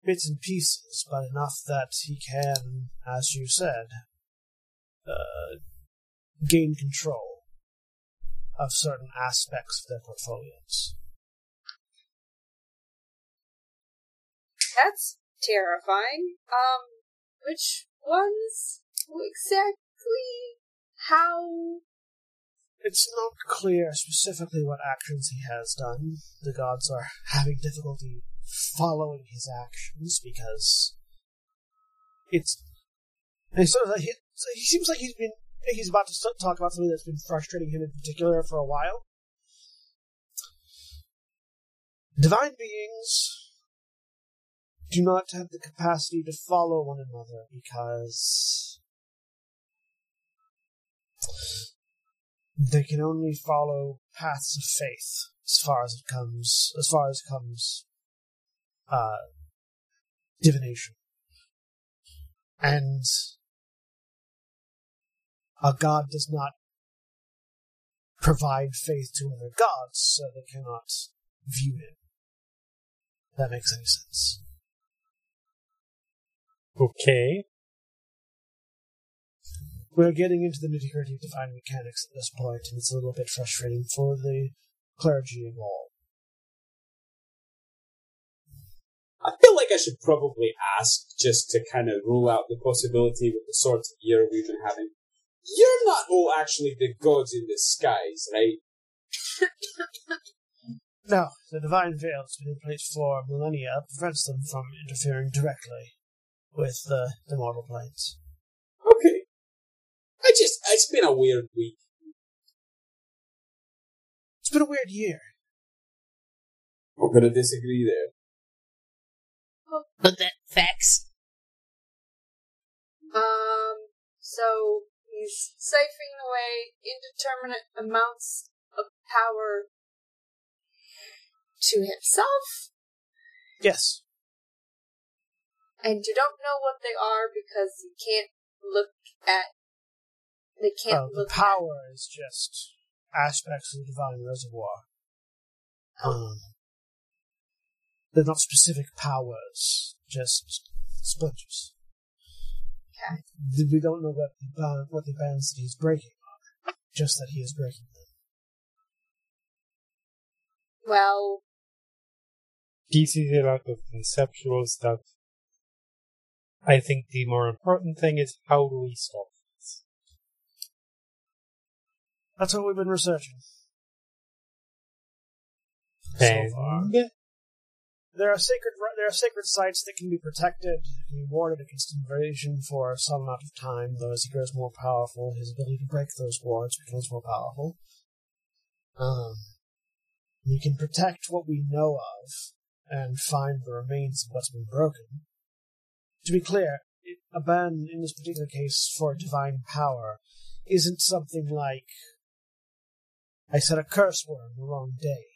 bits and pieces, but enough that he can, as you said, gain control of certain aspects of their portfolios. That's terrifying. Which ones exactly? How? It's not clear specifically what actions he has done. The gods are having difficulty following his actions because it's... He seems like he's about to talk about something that's been frustrating him in particular for a while. Divine beings do not have the capacity to follow one another because they can only follow paths of faith as far as it comes divination. And a god does not provide faith to other gods, so they cannot view him. If that makes any sense. Okay. We're getting into the nitty-gritty of divine mechanics at this point, and it's a little bit frustrating for the clergy and all. I feel like I should probably ask, just to kind of rule out the possibility with the sort of year we've been having. You're not all actually the gods in disguise, right? No, the divine veil that's been in place for millennia prevents them from interfering directly with the mortal planes. Okay. It's been a weird week. It's been a weird year. We're gonna disagree there. But that facts. So he's siphoning away indeterminate amounts of power to himself. Yes. And you don't know what they are because you can't look at. They can't look. The power is just aspects of the divine reservoir. They're not specific powers, just splinters. Okay. We don't know what the bands that he's breaking are, just that he is breaking them. Well, this is a lot of conceptual stuff. I think the more important thing is how do we solve this? That's what we've been researching. So far. There are sacred sites that can be protected, can be warded against invasion for some amount of time, though as he grows more powerful, his ability to break those wards becomes more powerful. We can protect what we know of, and find the remains of what's been broken. To be clear, a ban, in this particular case, for divine power, isn't something like, I said a curse word on the wrong day.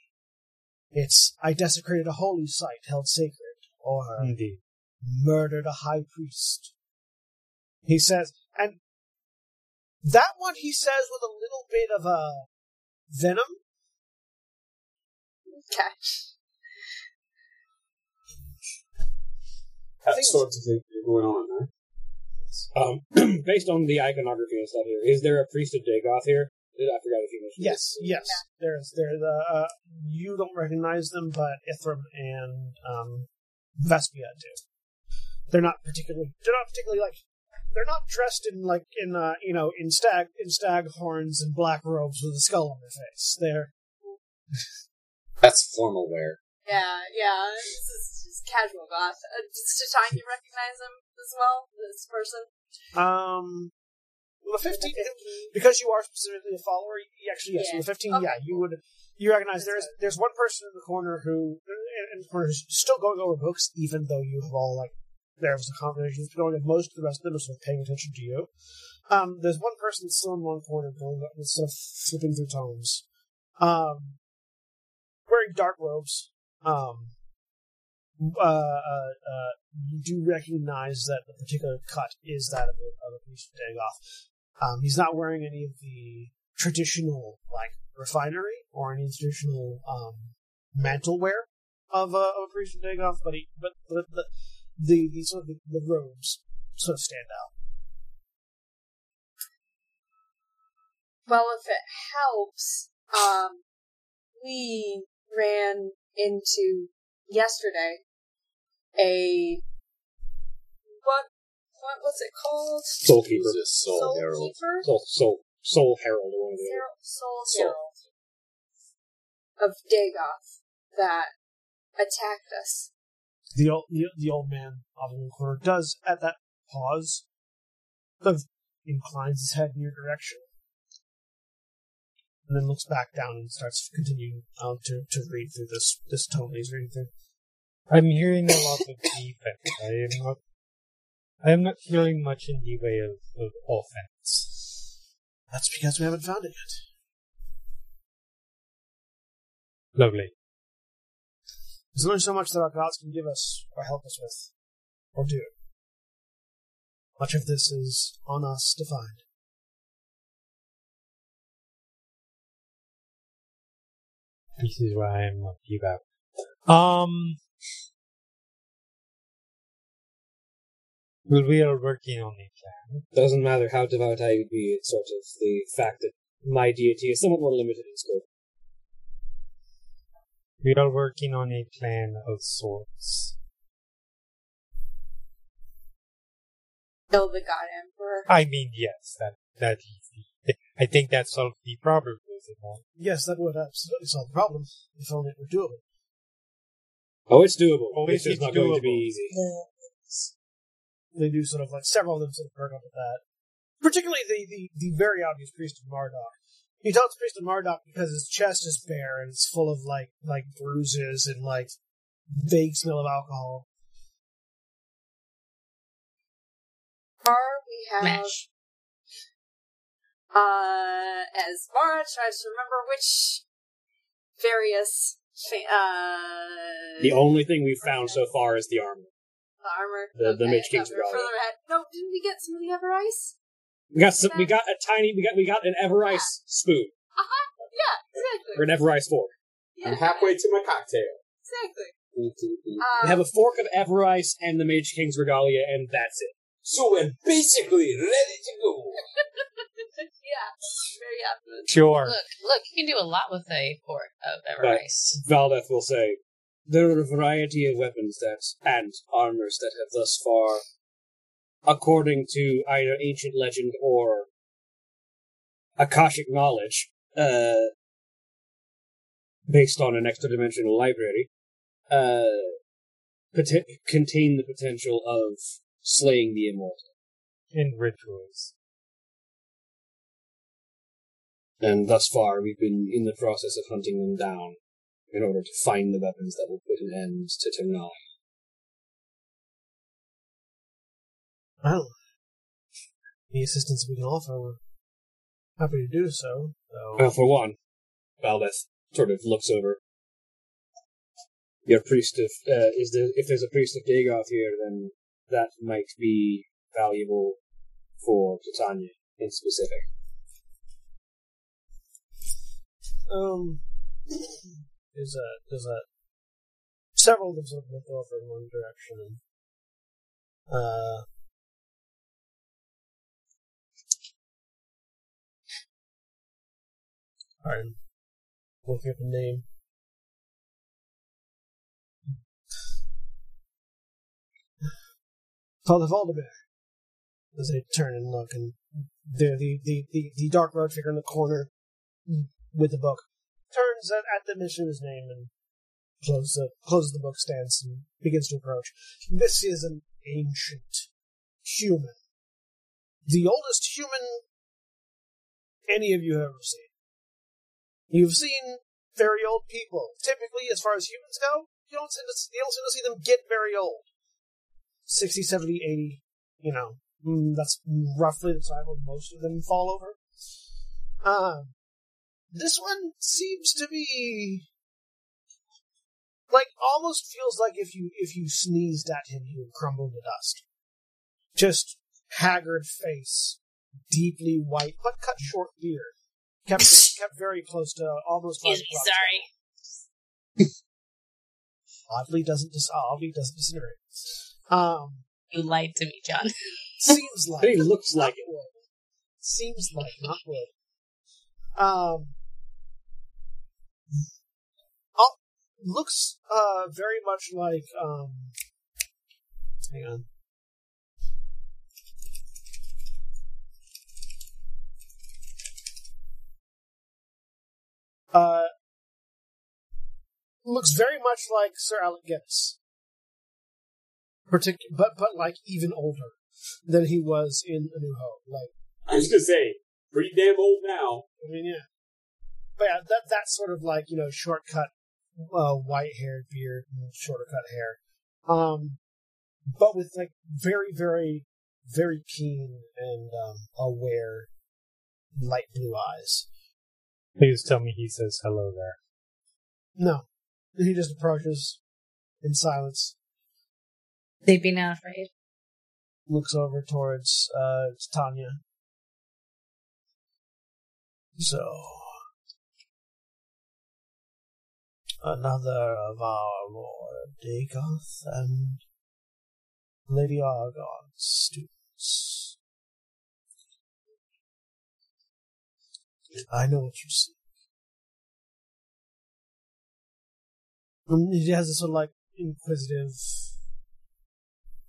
It's, I desecrated a holy site held sacred, or indeed, murdered a high priest. He says, and that one he says with a little bit of a venom. Okay. That's sorts of things going on, right? Based on the iconography and stuff here, is there a priest of Dagoth here? I forgot if you mentioned. Yes. Yeah. There's the you don't recognize them, but Ithrim and Vespia do. They're not particularly like. They're not dressed in like in stag horns and black robes with a skull on their face. They're that's formal wear. Yeah. This is just casual goth. Does Titania recognize him as well? This person. Well, the 15, because you are specifically a follower. Actually, yes. With 15, okay. Yeah, you recognize there's one person in the corner who's still going over books, even though you have all like. There was a conversation going on, and most of the rest of them are sort of paying attention to you. There's one person that's still in one corner going up and sort of flipping through tomes. Wearing dark robes. You do recognize that the particular cut is that of a priest of Dagoth. He's not wearing any of the traditional, like, refinery or any traditional mantle wear of a priest of Dagoth, but the robes sort of stand out. Well, if it helps, we ran into yesterday a what was it called? Soulkeeper. Soul Herald. Soul Herald. Soul Herald of Dagoth that attacked us. The old man in the corner does, at that pause, sort of inclines his head in your direction, and then looks back down and starts continuing to read through this tome he's reading through. I'm hearing a lot of defense. I am not hearing much in the way of offense. That's because we haven't found it yet. Lovely. There's only so much that our gods can give us or help us with, or do. Much of this is on us to find. This is why I'm not give up. Well, we are working on a plan. Doesn't matter how devout I would be, it's sort of the fact that my deity is somewhat more limited in scope. We are working on a plan of sorts. Kill the God Emperor? I mean, yes, that easy. I think that solved the problem, is it not? Yes, that would absolutely solve the problem, if only it were doable. Oh, it's doable. It's not doable. Going to be easy. They do sort of, like, several of them sort of perk up at that. Particularly the very obvious priest of Marduk. He tells Priest of Marduk because his chest is bare and it's full of, like bruises and, like, vague smell of alcohol. We have... Mash. As Mara tries to remember which various... The only thing we've found so far is the armor. The armor? The Mage King's Regalia. No, didn't we get some of the other ice? We got an Everice spoon. Yeah, exactly. Or an Everice fork. Yeah. I'm halfway to my cocktail. Exactly. We have a fork of Everice and the Mage King's Regalia, and that's it. So we're basically ready to go. Yeah, very optimistic. Sure. Look, you can do a lot with a fork of Everice. Valdeth will say, there are a variety of weapons and armors that have thus far... according to either ancient legend or Akashic knowledge, based on an extra-dimensional library, contain the potential of slaying the immortal. In rituals. And thus far, we've been in the process of hunting them down in order to find the weapons that will put an end to Titania. Well, the assistance we can offer, we're happy to do so, though... Well, for one, Valdeth sort of looks over. your priest of if there's a priest of Dagoth here, then that might be valuable for Titania in specific. There's several of them sort of look over in one direction. I'm looking up a name. Father Waldemar. As they turn and look, and there the dark road figure in the corner with the book turns at the mention of his name and closes the book stance and begins to approach. This is an ancient human. The oldest human any of you have ever seen. You've seen very old people. Typically, as far as humans go, you don't seem to see them get very old. 60, 70, 80, that's roughly the time when most of them fall over. This one seems to be like almost feels like if you sneezed at him, he would crumble to dust. Just haggard face, deeply white, but cut short beard, kept very close to almost. Excuse me, sorry. Oddly doesn't disintegrate. You lied to me, John. Seems like. But he looks like it. Seems like not wood. Looks very much like hang on. Looks very much like Sir Alec Guinness. But like even older than he was in A New Hope. Like I was gonna say, pretty damn old now. I mean, yeah. But yeah, that sort of like, shortcut white-haired beard and shorter cut hair. But with like very, very, very keen and aware light blue eyes. Please tell me he says hello there. No. He just approaches in silence. They'd be not afraid. Looks over towards Titania. So, another of our Lord Dagoth and Lady Argon's students. I know what you see. It has this sort of like inquisitive,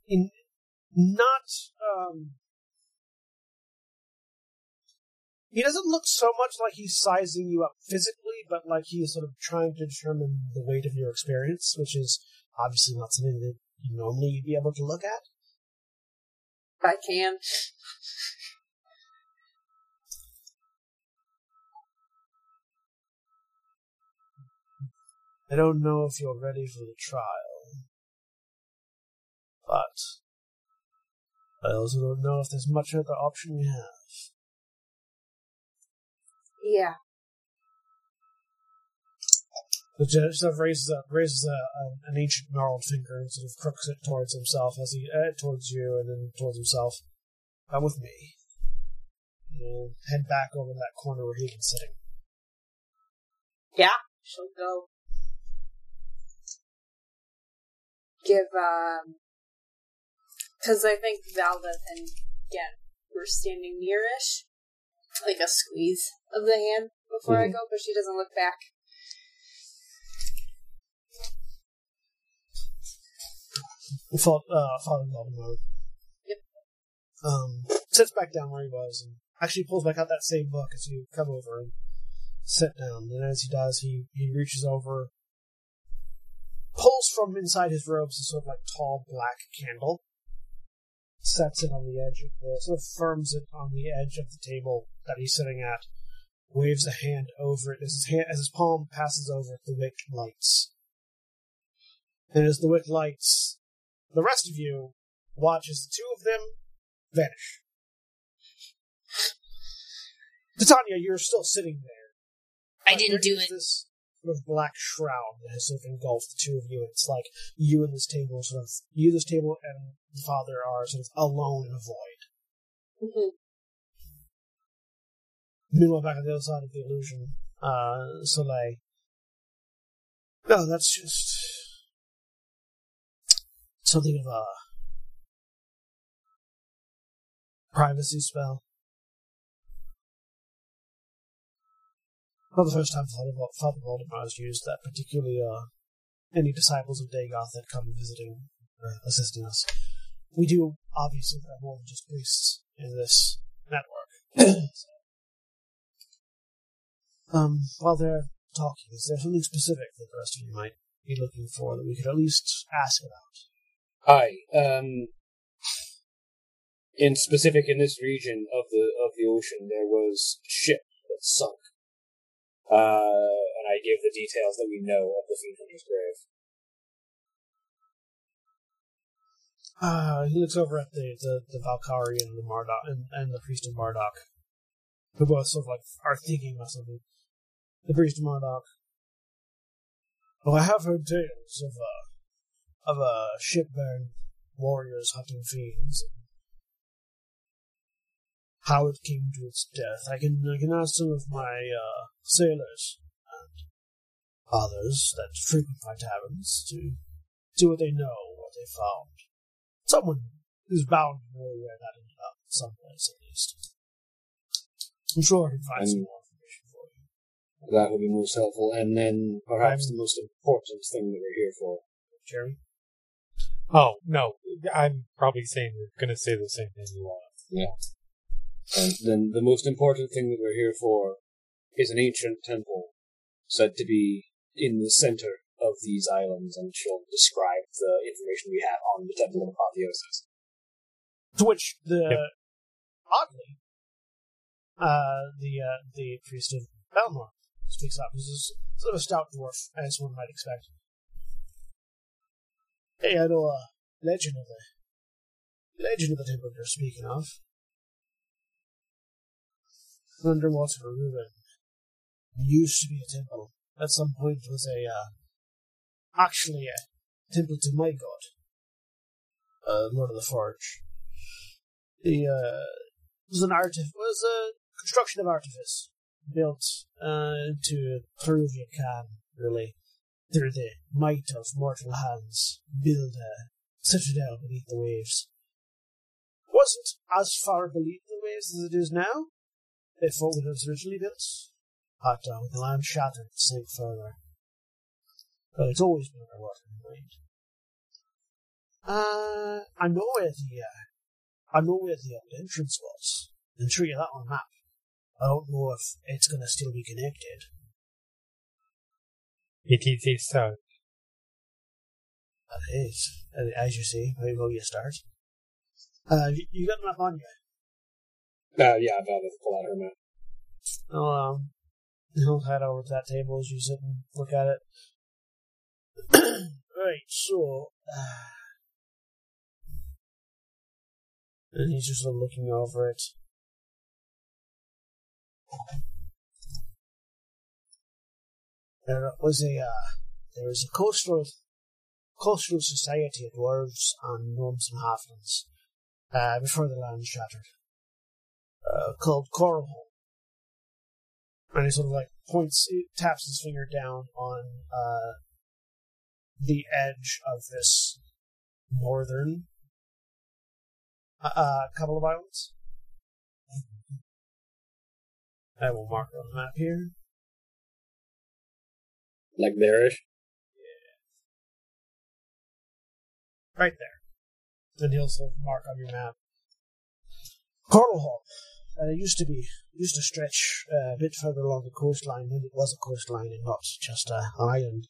he doesn't look so much like he's sizing you up physically, but like he's sort of trying to determine the weight of your experience, which is obviously not something that you normally be able to look at. I can. I don't know if you're ready for the trial, but I also don't know if there's much other option you have. Yeah. The judge sort of raises an ancient gnarled finger and sort of crooks it towards himself as he towards you and then towards himself. Come with me. We'll head back over to that corner where he's been sitting. Yeah, she'll go. Give, because I think Valdeth and Gen were standing near-ish, like a squeeze of the hand before I go, but she doesn't look back. Father Waldemar. Yep. Sits back down where he was, and actually pulls back out that same book as you come over and sit down, and as he does, he reaches over, pulls from inside his robes a sort of like tall black candle, sets it on the edge of the, sort of firms it on the edge of the table that he's sitting at, waves a hand over it as his palm passes over it, the wick lights. And as the wick lights, the rest of you watch as the two of them vanish. Titania, you're still sitting there. I didn't do it. This, sort of black shroud that has sort of engulfed the two of you. It's like you and this table, and the Father are sort of alone in the void. Mm-hmm. Meanwhile, back on the other side of the illusion, Soleil. No, that's just something of a privacy spell. Not the first time Father Waldemar has used that, particularly any disciples of Dagoth that come visiting or assisting us. We do obviously have more than just priests in this network. While they're talking, is there something specific that the rest of you might be looking for that we could at least ask about? In this region of the ocean, there was a ship that sunk. And I gave the details that we know of the Fiend Hunter's grave. He looks over at the Valkorian and the Marduk and the priest of Marduk, who both sort of like are thinking about something. The priest of Marduk. Well, I have heard tales of ship-borne warriors hunting fiends. How it came to its death. I can ask some of my sailors and others that frequent my taverns to see what they know, what they found. Someone is bound to know where that ended up, someplace at least. I'm sure I can find some more information for you. That would be most helpful, and then perhaps the most important thing that we're here for. Jeremy? Oh, no. I'm probably gonna say the same thing you are. Yeah. And then the most important thing that we're here for is an ancient temple said to be in the center of these islands, and she'll describe the information we have on the Temple of Apotheosis. To which oddly, the priest of Belmar speaks up. This is sort of a stout dwarf, as one might expect. Hey, I know a legend of the temple you're speaking of. Underwater ruin. It used to be a temple. At some point, it was a temple to my god, Lord of the Forge. It was a construction of artifice built to prove you can really, through the might of mortal hands, build a citadel beneath the waves. It wasn't as far beneath the waves as it is now. Before it was originally built, but with the land shattered, it sank further. But it's always been underwater in mind. I know where the old entrance was. I'll show you that on a map. I don't know if it's going to still be connected. It is so. That is, as you see, where you start. You got a map on you? Yeah, I've got to pull out her map. He'll head over to that table as you sit and look at it. Right, so... and he's just sort of looking over it. There was a cultural society of dwarves and gnomes and halflings before the land shattered. Called Coralhold. And he sort of like taps his finger down on the edge of this northern couple of islands. I will mark it on the map here. Like there-ish? Yeah. Right there. And he'll sort of mark on your map. Coralhold. It used to stretch a bit further along the coastline when it was a coastline and not just an island.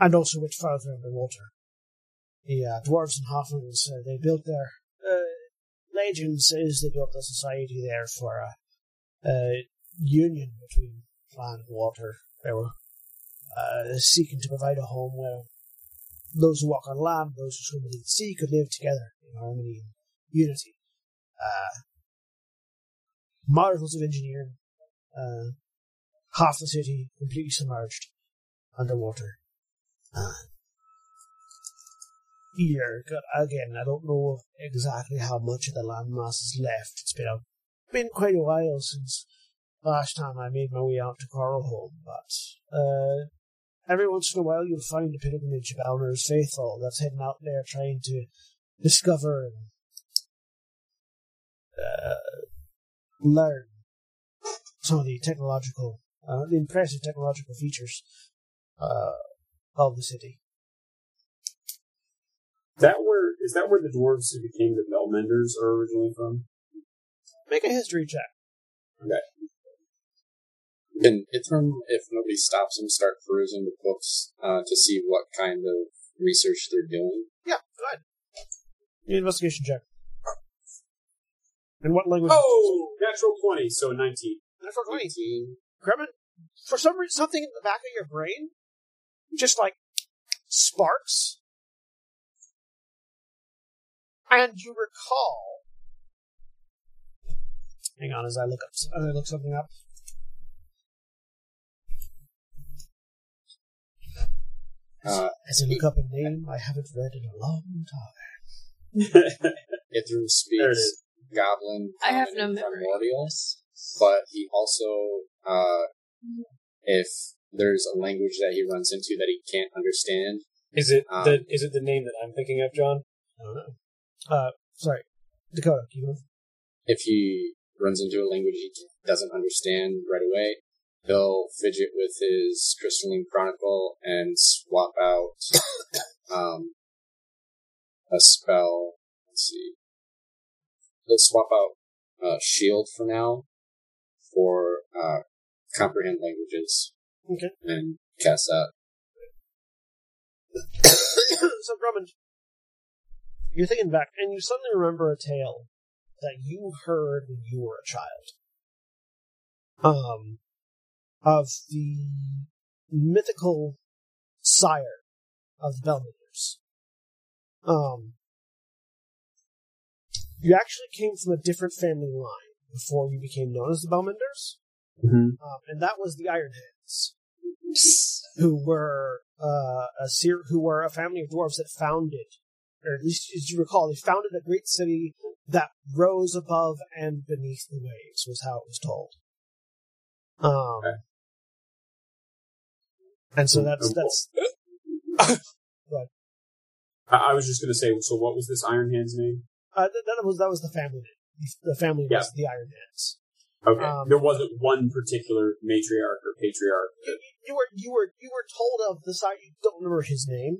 And also a bit further underwater. The dwarves and halflings, they built their... legend says they built a society there for a union between land and water. They were seeking to provide a home where those who walk on land, those who swim in the sea, could live together in harmony and unity. Marvels of engineering, half the city completely submerged underwater. Here, again, I don't know exactly how much of the landmass is left. It's been quite a while since last time I made my way out to Coralhold, but every once in a while you'll find a pilgrimage of Elner's faithful that's heading out there trying to discover and learn some of the technological, the impressive technological features of the city. Is that where the dwarves who became the Bellmenders are originally from? Make a history check. Okay. Can Ithrim, if nobody stops him, start perusing the books to see what kind of research they're doing? Yeah, go ahead. An investigation check. And what language? Oh, natural 20, so 19. Natural 20. 19. Kremen, for some reason, something in the back of your brain just like sparks. And you recall. Hang on, as I look something up. As I look up a name I haven't read in a long time. Ithrim speaks Goblin. I have no memory. But he also, if there's a language that he runs into that he can't understand, is it the name that I'm thinking of, John? I don't know. Sorry, Dakota, keep going. If he runs into a language he doesn't understand right away, he'll fidget with his Crystalline Chronicle and swap out a spell. Let's see. He'll swap out Shield for now for Comprehend Languages. Okay. And cast that. So, Drummond, you're thinking back, and you suddenly remember a tale that you heard when you were a child. Of the mythical sire of the Bellmenders. You actually came from a different family line before you became known as the Bellmenders. Mm-hmm. And that was the Iron Hands, who were a family of dwarves that founded, or at least as you recall, they founded a great city that rose above and beneath the waves, was how it was told. Okay. And so that's. Right. I was just going to say. So, what was this Iron Hands name? That was the family name. The family was the Iron Hands. Okay. There wasn't one particular matriarch or patriarch. You were told of the side. You don't remember his name.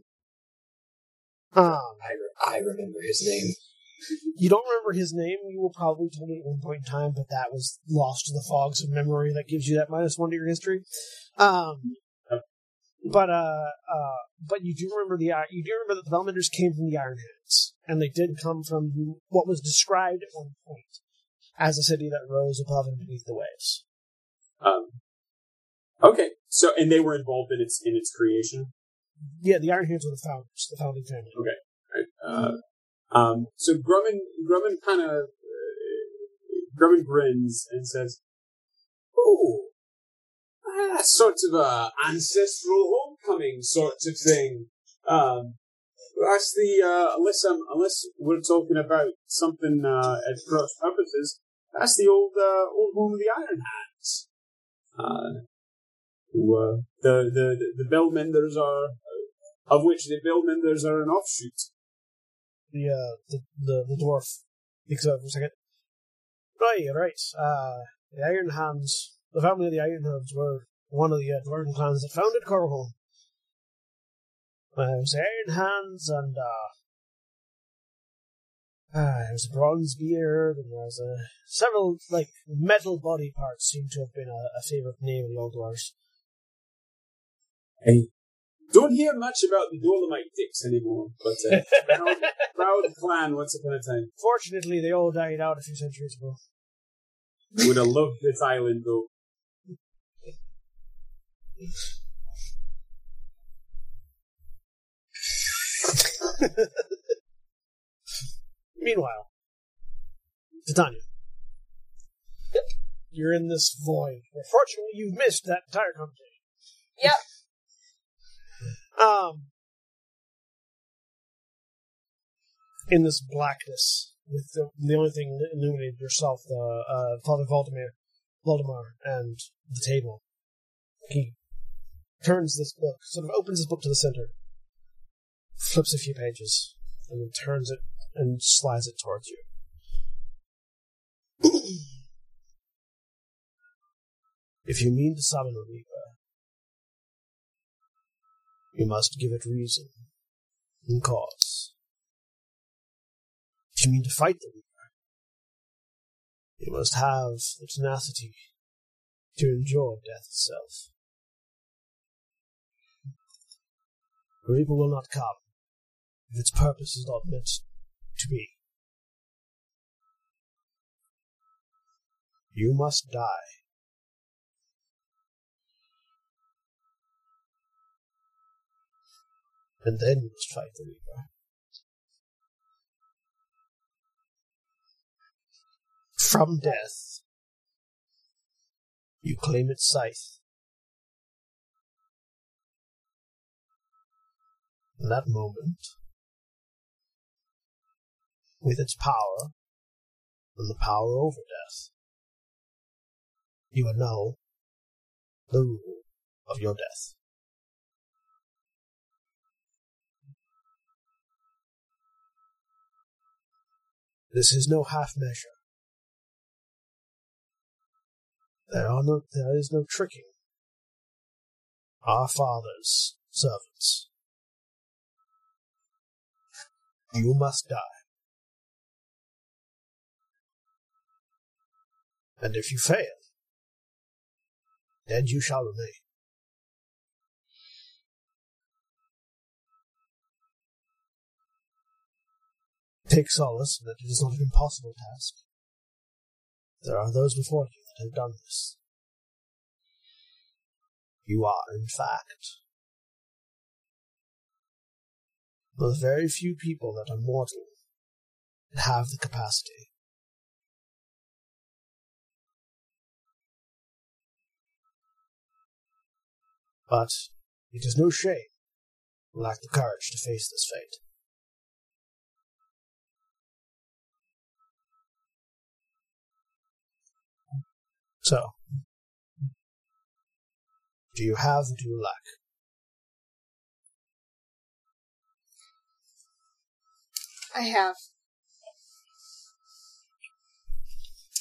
I remember his name. You don't remember his name, you were probably told it at one point in time, but that was lost in the fogs of memory that gives you that -1 to your history. But you do remember that the Bellmenders came from the Iron Hands, and they did come from what was described at one point as a city that rose above and beneath the waves. Okay. So, and they were involved in its creation? Yeah, the Iron Hands were the founders, the founding family. Okay. All right. So Grumman grins and says, "Oh, sort of a ancestral homecoming sort of thing. That's the unless we're talking about something at cross purposes, that's the old woman of the Iron Hands. The Bellmenders are, of which the Bellmenders are an offshoot." The dwarf picks up for a second. Right. The Iron Hands, the family of the Iron Hands were one of the dwarven clans that founded Coralhold. It was the Iron Hands, and there was a bronze beard, and there was several metal body parts seem to have been a favorite name of the old dwarves. Hey. Don't hear much about the Dolomite dicks anymore, but proud clan once upon a time. Fortunately, they all died out a few centuries ago. Would have loved this island, though. Meanwhile, Titania. You're in this void. Well, fortunately, you've missed that entire conversation. Yep. In this blackness, with the only thing that illuminated yourself, Father Waldemar, and the table. He turns this book, sort of opens this book to the center, flips a few pages, and then turns it and slides it towards you. If you mean to summon a reaper, you must give it reason and cause. If you mean to fight the reaper, you must have the tenacity to endure death itself. The reaper will not come if its purpose is not meant to be. You must die. And then you must fight the Reaper. From death, you claim its scythe. In that moment, with its power, and the power over death, you will know the rule of your death. This is no half measure. There is no tricking our father's servants. You must die. And if you fail, then you shall remain. Take solace that it is not an impossible task. There are those before you that have done this. You are, in fact, the very few people that are mortal and have the capacity. But it is no shame to lack the courage to face this fate. So, do you have or do you lack? I have.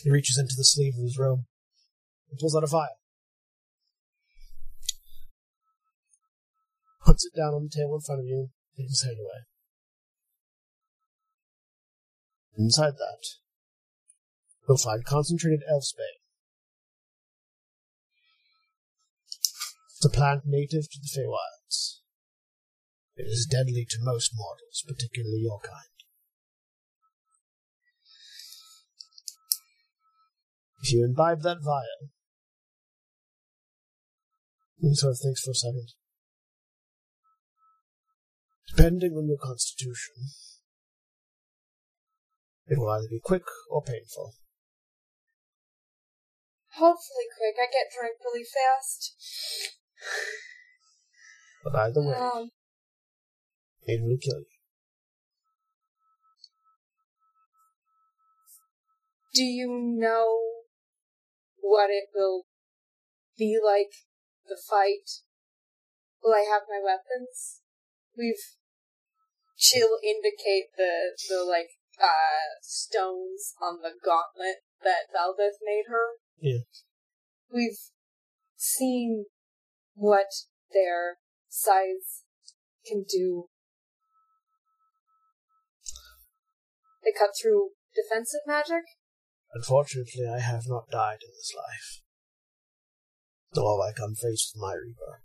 He reaches into the sleeve of his robe and pulls out a vial. Puts it down on the table in front of you and takes his hand away. Inside that, you'll find concentrated elfsbane. It's a plant native to the Feywilds. It is deadly to most mortals, particularly your kind. If you imbibe that vial, he sort of thinks for a second. Depending on your constitution, it will either be quick or painful. Hopefully quick. I get drunk really fast. But either way, it will kill you. Do you know what it will be like, the fight? Will I have my weapons? She'll indicate the stones on the gauntlet that Valdeth made her. Yeah. We've seen what their size can do. They cut through defensive magic? Unfortunately, I have not died in this life. Nor have I come face with my Reaper.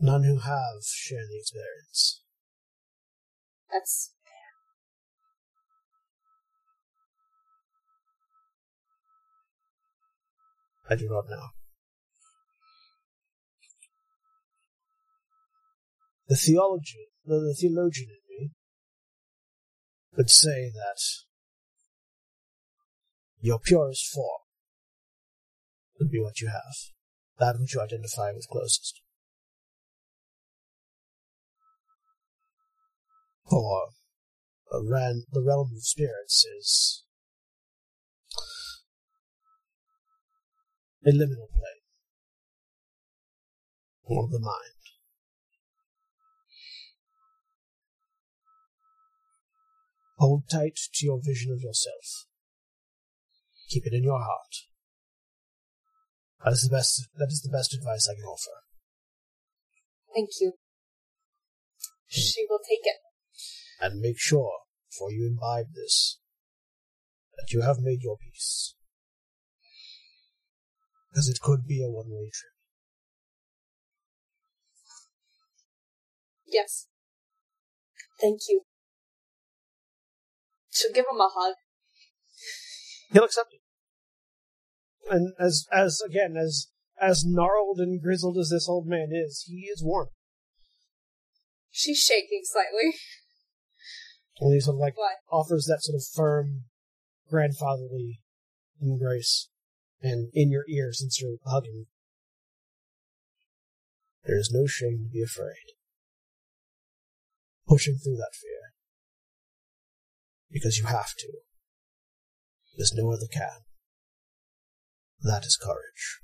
None who have share the experience. That's fair. I do not know. The theologian in me would say that your purest form would be what you have, that which you identify with closest. For the realm of spirits is a liminal plane, or the mind. Hold tight to your vision of yourself. Keep it in your heart. That is the best advice I can offer. Thank you. She will take it. And make sure, before you imbibe this, that you have made your peace. Because it could be a one-way trip. Yes. Thank you. So give him a hug. He'll accept it. And as gnarled and grizzled as this old man is, he is warm. She's shaking slightly. And he sort of offers that sort of firm, grandfatherly embrace, and in your ear, since you're hugging. There is no shame to be afraid. Pushing through that fear. Because you have to. There's no other can. That is courage.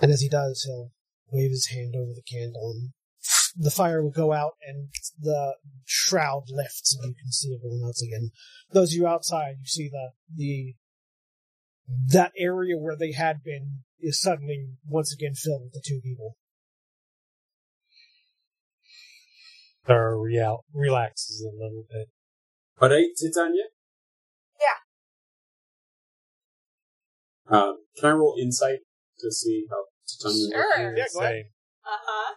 And as he does, he'll wave his hand over the candle, and the fire will go out, and the shroud lifts, and you can see everyone else again. Those of you outside, you see that area where they had been is suddenly once again filled with the two people. Tara relaxes a little bit. All right, Titania? Yeah. Can I roll insight to see how Titania... Sure. Yeah, go ahead. Uh-huh.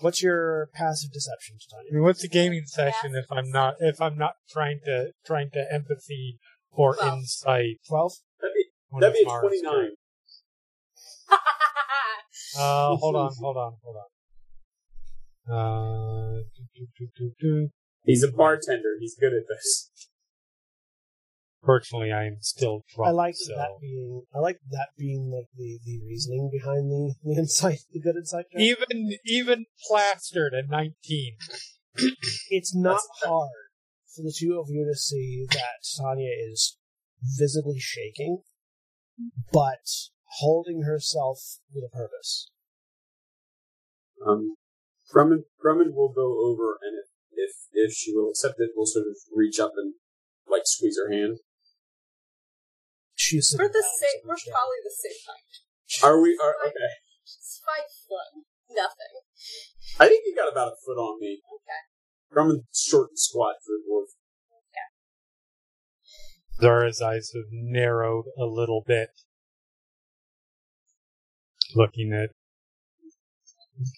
What's your passive deception, Titania? I mean, what's the gaming session if I'm not trying to empathy or 12. Insight? 12? That'd be 29. Hold on. He's a bartender. He's good at this. Personally, I am still drunk. I like that being like the reasoning behind the insight, the good insight. Joke. Even plastered at 19. It's not hard for the two of you to see that Tanya is visibly shaking, but holding herself with a purpose. Grummund will go over, and if she will accept it, will sort of reach up and squeeze her hand. She's we're probably the same height. Are we? Okay. She's 5 foot. Nothing. I think you got about a foot on me. Okay. Grummund short and squat for a dwarf. Okay. Zara's eyes have narrowed a little bit, looking at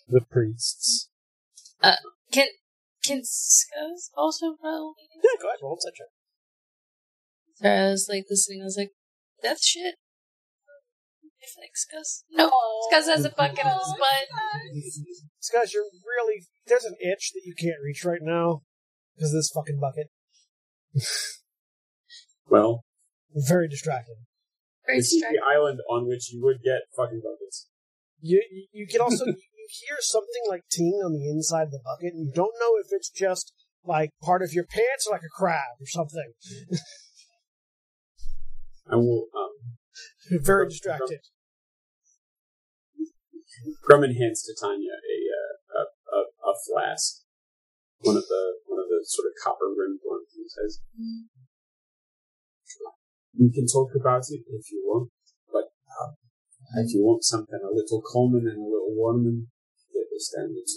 the priests. Can Skuzz also roll? Yeah, go ahead, roll such a. So I was listening. I was like, "That's shit." I think Skuzz. No, Skuzz has a bucket on his butt. Skuzz, you're really there's an itch that you can't reach right now because of this fucking bucket. Well, very distracting. This is the island on which you would get fucking buckets. You can also. Hear something ting on the inside of the bucket, and you don't know if it's just part of your pants or a crab or something. I will. Very distracted. Grummund hands Titania a flask, one of the sort of copper rimmed ones, and says, "We can talk about it if you want, but if you want something a little common and a little warm." Standards.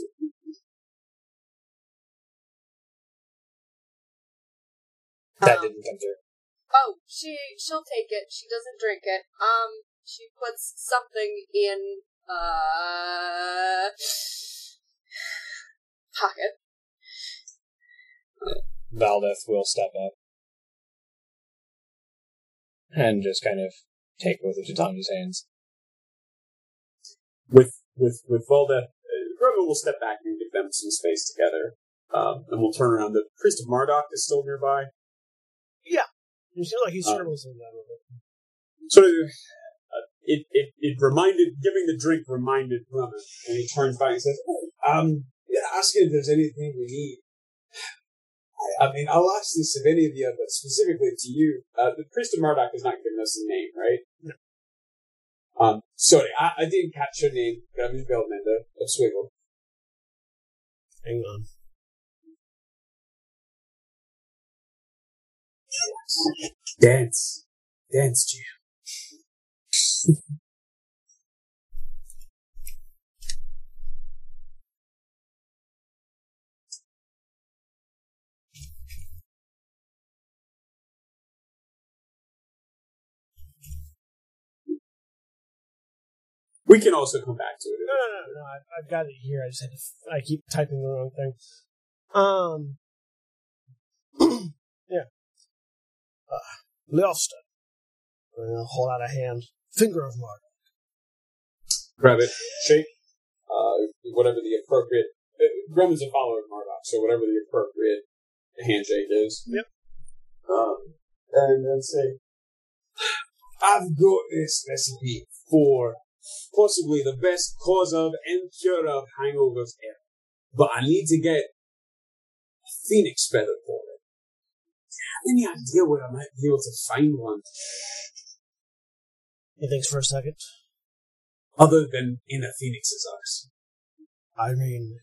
That didn't come through. Oh, she'll take it. She doesn't drink it. She puts something in pocket. Valdeth will step up and just kind of take both of Titania's hands. With with Valdeth, Grummund will step back and give them some space together. And we'll turn around. The Priest of Marduk is still nearby. Yeah. You seem like he struggles in that a bit. So it reminded, giving the drink reminded Grummund, and he turns by and says, asking if there's anything we need. I mean, I'll ask this of any of you, but specifically to you. The Priest of Marduk has not given us a name, right? No. Sorry, I didn't catch your name, but I'm in Bellmender of Swiggle. Hang on. Dance, Jim. We can also come back to it. No. I've got it here. I just had to. I keep typing the wrong thing. Yeah. Leofston. I'm going to hold out a hand. Finger of Marduk. Grab it. Shake. Whatever the appropriate. Grumman's a follower of Marduk, so whatever the appropriate handshake is. Yep. And then say, I've got this recipe for possibly the best cause of and cure of hangovers ever. But I need to get a phoenix feather for it. Do you have any idea where I might be able to find one? He thinks for a second. Other than in a phoenix's eyes. I mean,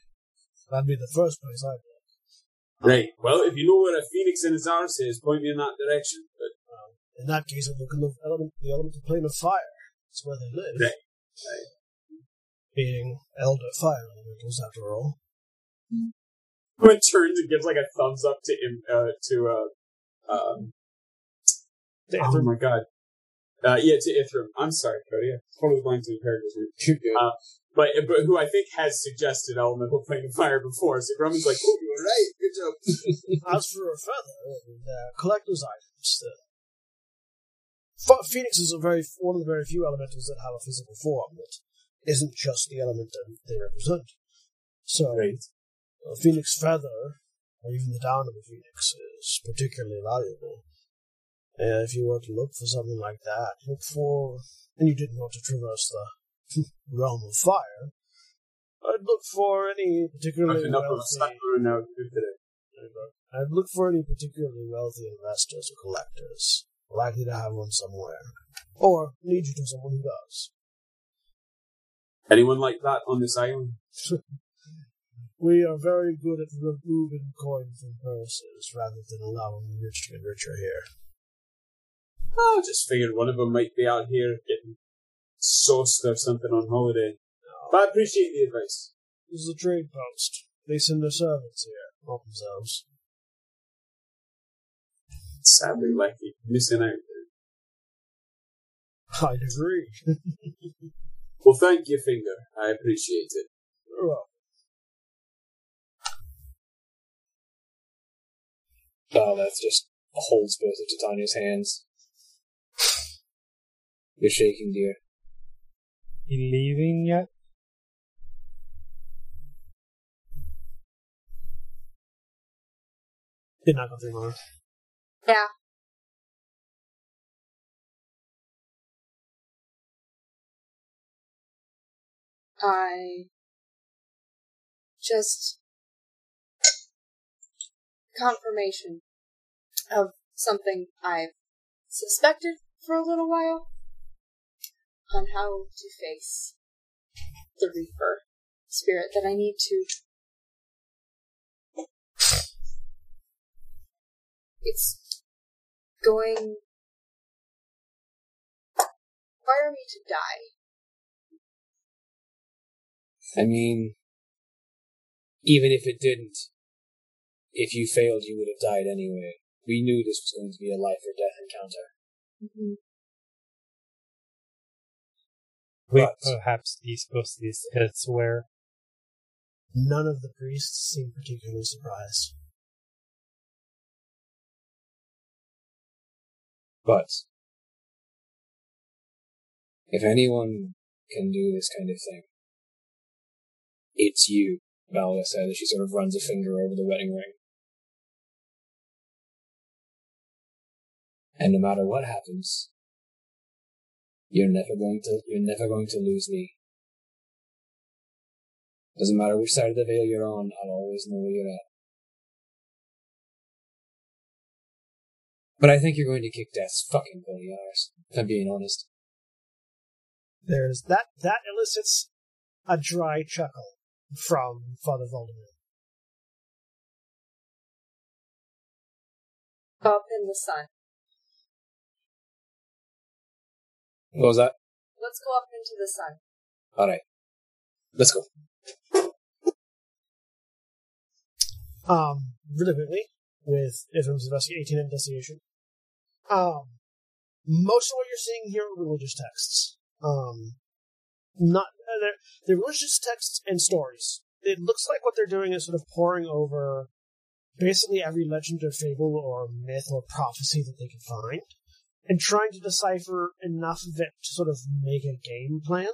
that'd be the first place I'd go. Right. Well, if you know where a phoenix in his arse is, point me in that direction. But in that case, I'd look in the elemental plane of fire. That's where they live. Right. Being elder fire elementals, after all. It turns and gives like a thumbs up to Ithrim. Oh my god. To Ithrim. I'm sorry, Cody. I'm totally blind to the characters. But who I think has suggested elemental plane of fire before, so Roman's like, oh, you were right, good job. As for a feather, collector's items, phoenixes are one of the very few elementals that have a physical form that isn't just the element that they represent. So, right. A phoenix feather, or even the down of a phoenix, is particularly valuable. And if you were to look for something like that, and you didn't want to traverse the realm of fire, I'd look for any particularly wealthy investors or collectors. Likely to have one somewhere. Or lead you to someone who does. Anyone like that on this island? We are very good at removing coin from purses rather than allowing the rich to get richer here. I just figured one of them might be out here getting sauced or something on holiday. No. But I appreciate the advice. This is a trade post. They send their servants here, not themselves. Sadly, lucky. Missing out. I'd agree. Well, thank you, Finger. I appreciate it. You're welcome. Valdeth just holds both of Titania's hands. You're shaking, dear. You leaving yet? Did not go through Mara. Yeah. I just... confirmation of something I've suspected for a little while on how to face the Reaper spirit that I need to... It's going... require me to die. I mean, even if it didn't, if you failed, you would have died anyway. We knew this was going to be a life or death encounter. Mm-hmm. Perhaps discussed this elsewhere. None of the priests seemed particularly surprised. But if anyone can do this kind of thing, "It's you," Valdeth said as she sort of runs a finger over the wedding ring. "And no matter what happens, you're never going to lose me. Doesn't matter which side of the veil you're on, I'll always know where you're at. But I think you're going to kick death's fucking bloody arse, if I'm being honest." There's that. That elicits a dry chuckle from Father Voldemar. Up in the sun. What was that? Let's go up into the sun. Alright. Let's go. Really quickly, with Ithrim's investigation, 18 investigation. Most of what you're seeing here are religious texts. They're religious texts and stories. It looks like what they're doing is sort of poring over basically every legend or fable or myth or prophecy that they can find, and trying to decipher enough of it to sort of make a game plan.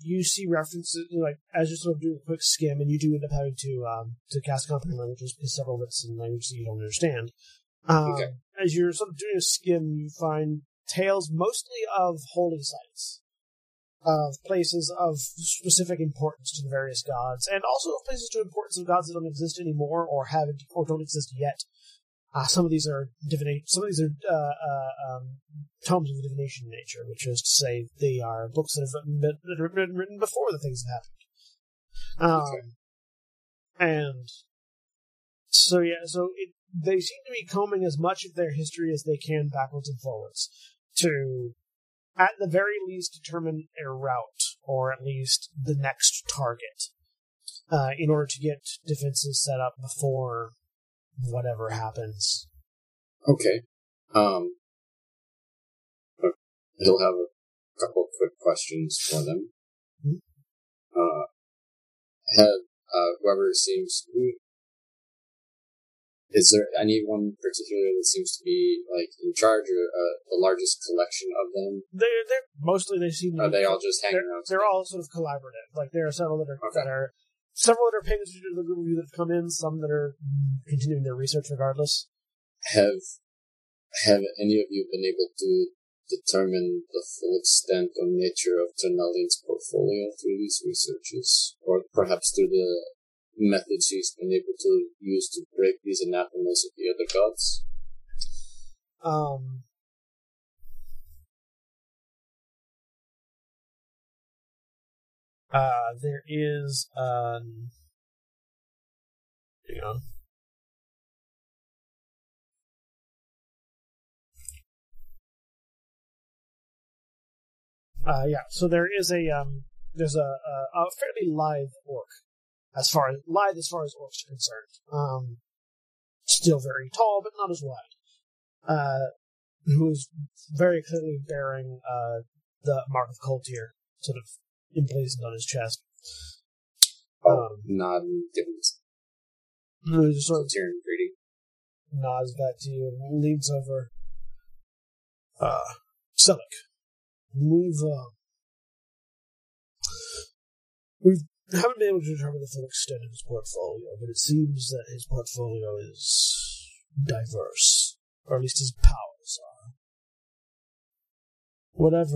You see references, like, as you sort of do a quick skim, and you do end up having to cast comprehend languages, because several bits in languages that you don't understand. Okay. As you're sort of doing a skim, you find tales mostly of holy sites, of places of specific importance to the various gods, and also of places to importance of gods that don't exist anymore, or haven't, or don't exist yet. Some of these are divination. Some of these are tomes of divination nature, which is to say, they are books that have been written before the things have happened. And so, yeah, so they seem to be combing as much of their history as they can backwards and forwards to, at the very least, determine a route or at least the next target in order to get defenses set up before whatever happens. Okay. He'll have a couple of quick questions for them. Mm-hmm. Whoever seems... Is there anyone particular that seems to be, like, in charge, or the largest collection of them? Are they all just hanging out? They're all sort of collaborative. Like, there are several that are... Okay. Several that are paying attention to the review that have come in, some that are continuing their research regardless. Have any of you been able to determine the full extent or nature of Ternalian's portfolio through these researches? Or perhaps through the methods he's been able to use to break these anathemas of the other gods? There is, hang on. So there is a fairly live orc, as far as orcs are concerned. Still very tall, but not as wide. Who's very clearly bearing, the mark of Kultir, sort of emblazoned on his chest. Nod and give him Kultirian greeting. Nods back to you and leans over. Selleck. We haven't been able to determine the full extent of his portfolio, but it seems that his portfolio is diverse, or at least his powers are. Whatever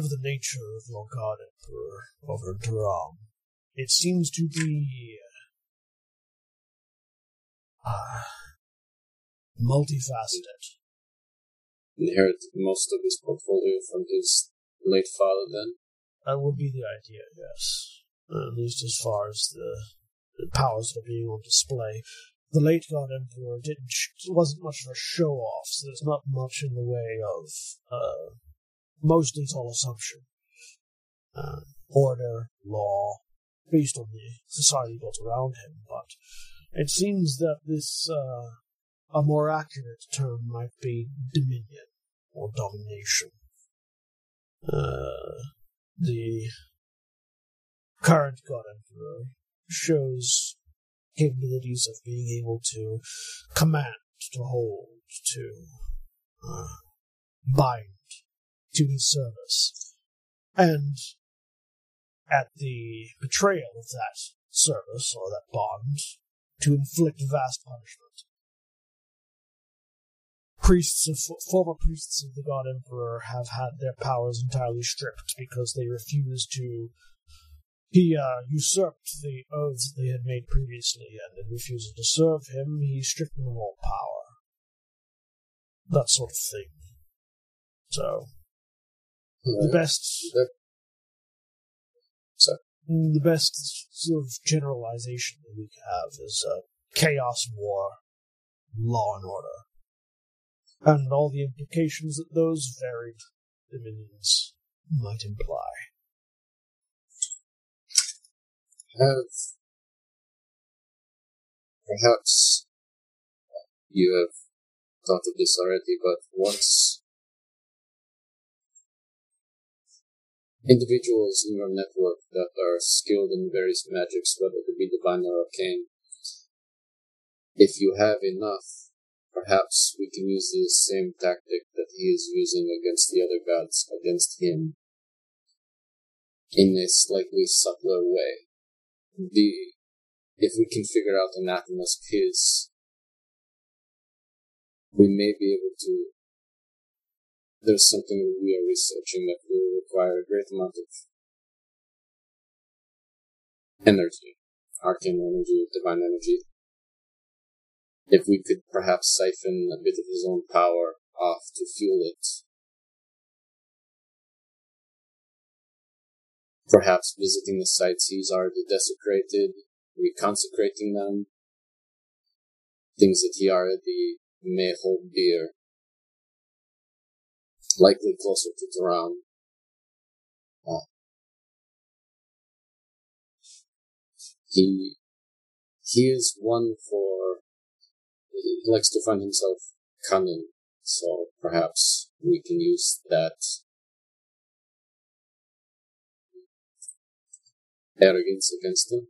the nature of your God Emperor over in Taram, it seems to be multifaceted. Inherit most of his portfolio from his late father, then? That would be the idea, yes. At least as far as the powers that are being on display. The late God Emperor wasn't much of a show-off, so there's not much in the way of... mostly it's all assumption. Order, law, based on the society built around him, but it seems that this... a more accurate term might be dominion or domination. The current God Emperor shows capabilities of being able to command, to hold, to bind to his service. And at the betrayal of that service or that bond to inflict vast punishment. Former priests of the God Emperor have had their powers entirely stripped because they refused to. He usurped the oaths they had made previously, and in refusing to serve him, he stripped them of all power. That sort of thing. So, the best sort of generalization that we have is chaos, war, law and order, and all the implications that those varied dominions might imply. Have perhaps you have thought of this already, but once individuals in your network that are skilled in various magics, whether it be divine or arcane, if you have enough, perhaps we can use the same tactic that he is using against the other gods, against him, in a slightly subtler way. If we can figure out Anathema's his, we may be able to. There's something that we are researching that will require a great amount of energy, arcane energy, divine energy. If we could perhaps siphon a bit of his own power off to fuel it, perhaps visiting the sites he's already desecrated, reconsecrating them, things that he already may hold dear, likely closer to Taram. He is one for... He likes to find himself cunning, so perhaps we can use that arrogance against them.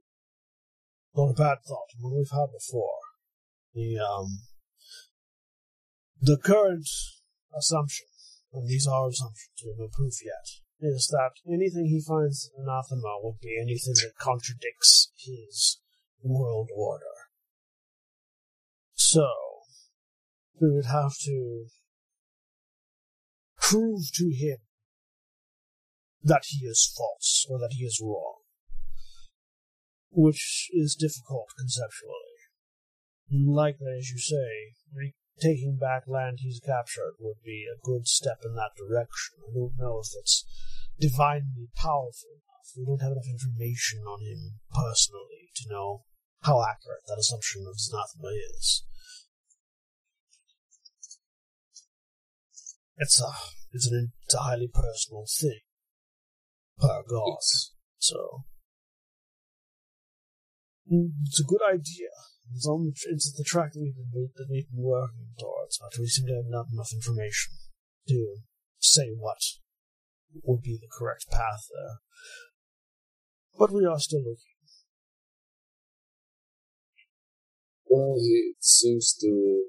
Not a bad thought. What we've had before. The current assumption, and these are assumptions, we have no proof yet, is that anything he finds anathema would be anything that contradicts his world order. So, we would have to prove to him that he is false, or that he is wrong. Which is difficult conceptually. Likely, as you say, taking back land he's captured would be a good step in that direction. I don't know if it's divinely powerful enough. We don't have enough information on him personally to know how accurate that assumption of his anathema is. It's a highly personal thing per God. Yes. So. It's a good idea. It's the track that we've been working towards, but we seem to have not enough information to say what would be the correct path there. But we are still looking. Well, he seems to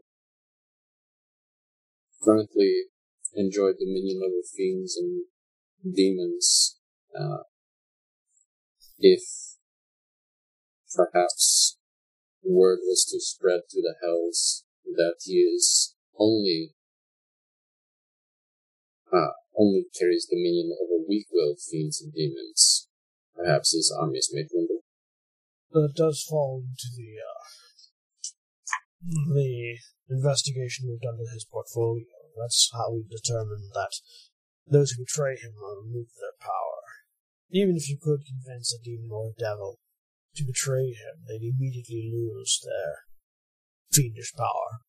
currently enjoy dominion over fiends and demons. If perhaps word was to spread to the hells that he is only carries dominion over weak-willed fiends and demons. Perhaps his armies may dwindle. That does fall into the investigation we've done to his portfolio. That's how we determine that those who betray him will remove their power. Even if you could convince a demon or a devil to betray him, they'd immediately lose their fiendish power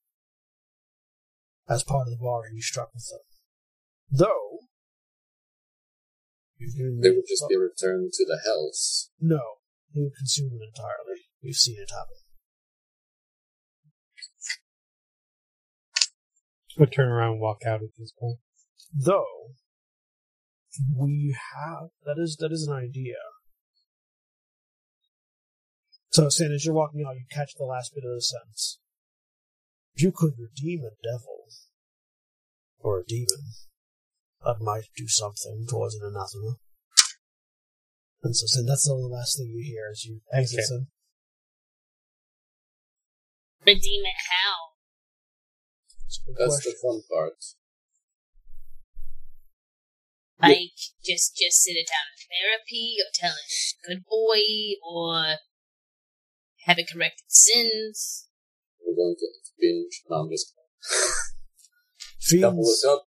as part of the bargain he struck with them. Though... They would just be returned to the hells. No, they would consume them entirely. We've seen it happen. I turn around and walk out at this point. Though, we have... That is an idea. So, Sin, as you're walking out, you catch the last bit of the sentence. You could redeem a devil, or a demon, that might do something towards an anathema. And so Sin, that's the last thing you hear as you exit, Sin. Redeem it how? That's the fun part. Like, just sit it down in therapy, or tell it good boy, or have it corrected sins. We're going to binge. No, I'm just Fiends. Up.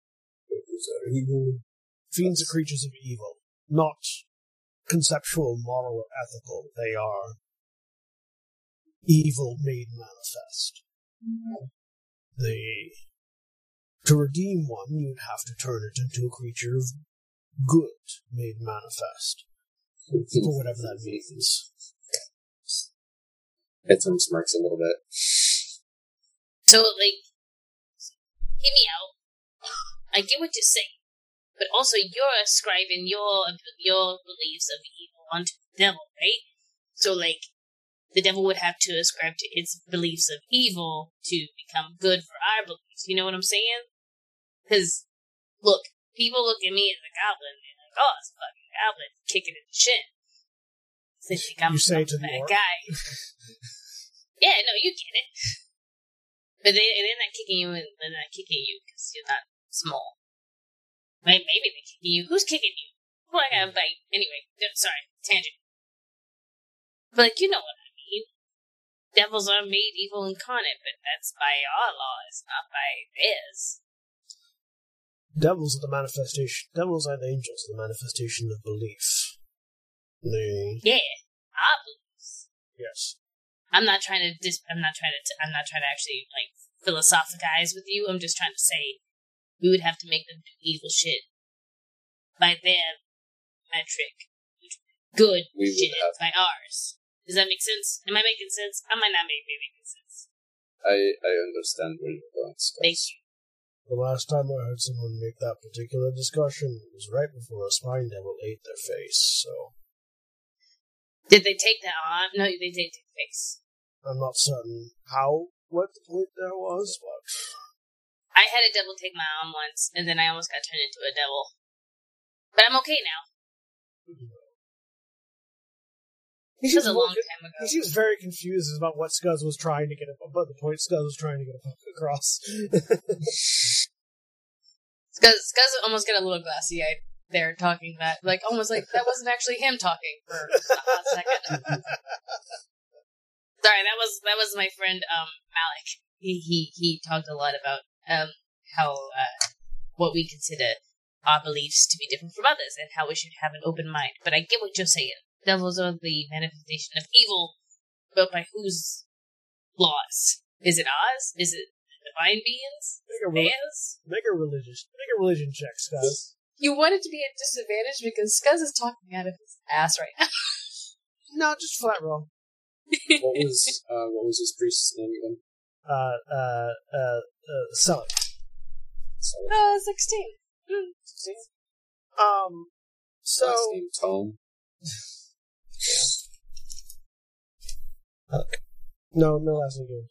Fiends are creatures of evil, not conceptual, moral, or ethical. They are evil made manifest. Mm-hmm. To redeem one, you'd have to turn it into a creature of good made manifest. Or whatever that means. Ithrim smirks a little bit. So, like, hear me out. I get what you're saying, but also you're ascribing your beliefs of evil onto the devil, right? So, like, the devil would have to ascribe to its beliefs of evil to become good for our beliefs. You know what I'm saying? Because, look, people look at me as a goblin, and they're like, oh, it's a fucking goblin, kicking in the shin. They think I'm a bad guy. Yeah, no, you get it. But they're not kicking you, and they're not kicking you because you're not small. Maybe they're kicking you. Who's kicking you? Well, I gotta bite. Anyway, sorry, tangent. But, like, you know what I mean. Devils are made evil incarnate, but that's by our laws, not by theirs. Devils and angels are the manifestation of belief. Our beliefs. Yes. I'm not trying to actually, like, philosophize with you. I'm just trying to say we would have to make them do evil shit by their metric. Good shit by ours. Does that make sense? Am I making sense? I might not be making sense. I understand where you're going. Thank you. The last time I heard someone make that particular discussion was right before a spine devil ate their face, so... Did they take that on? No, they did take the face. I'm not certain what the point there was, but... I had a devil take my arm once, and then I almost got turned into a devil. But I'm okay now. It was a long time ago. He seems very confused about what Skuzz was trying to get about the point Skuzz was trying to get across. Skuzz almost got a little glassy-eyed there talking that, like, almost like that wasn't actually him talking for a hot second. Sorry, that was my friend Malik. He talked a lot about how what we consider our beliefs to be different from others and how we should have an open mind. But I get what you're saying. Devils are the manifestation of evil, but by whose laws? Is it ours? Is it divine beings? Make a religion check, Skuzz. You wanted to be at disadvantage because Skuzz is talking out of his ass right now. No, just flat roll. What was his priest's name again? Soleil. 16. 16. So. Last name Tom. No last name.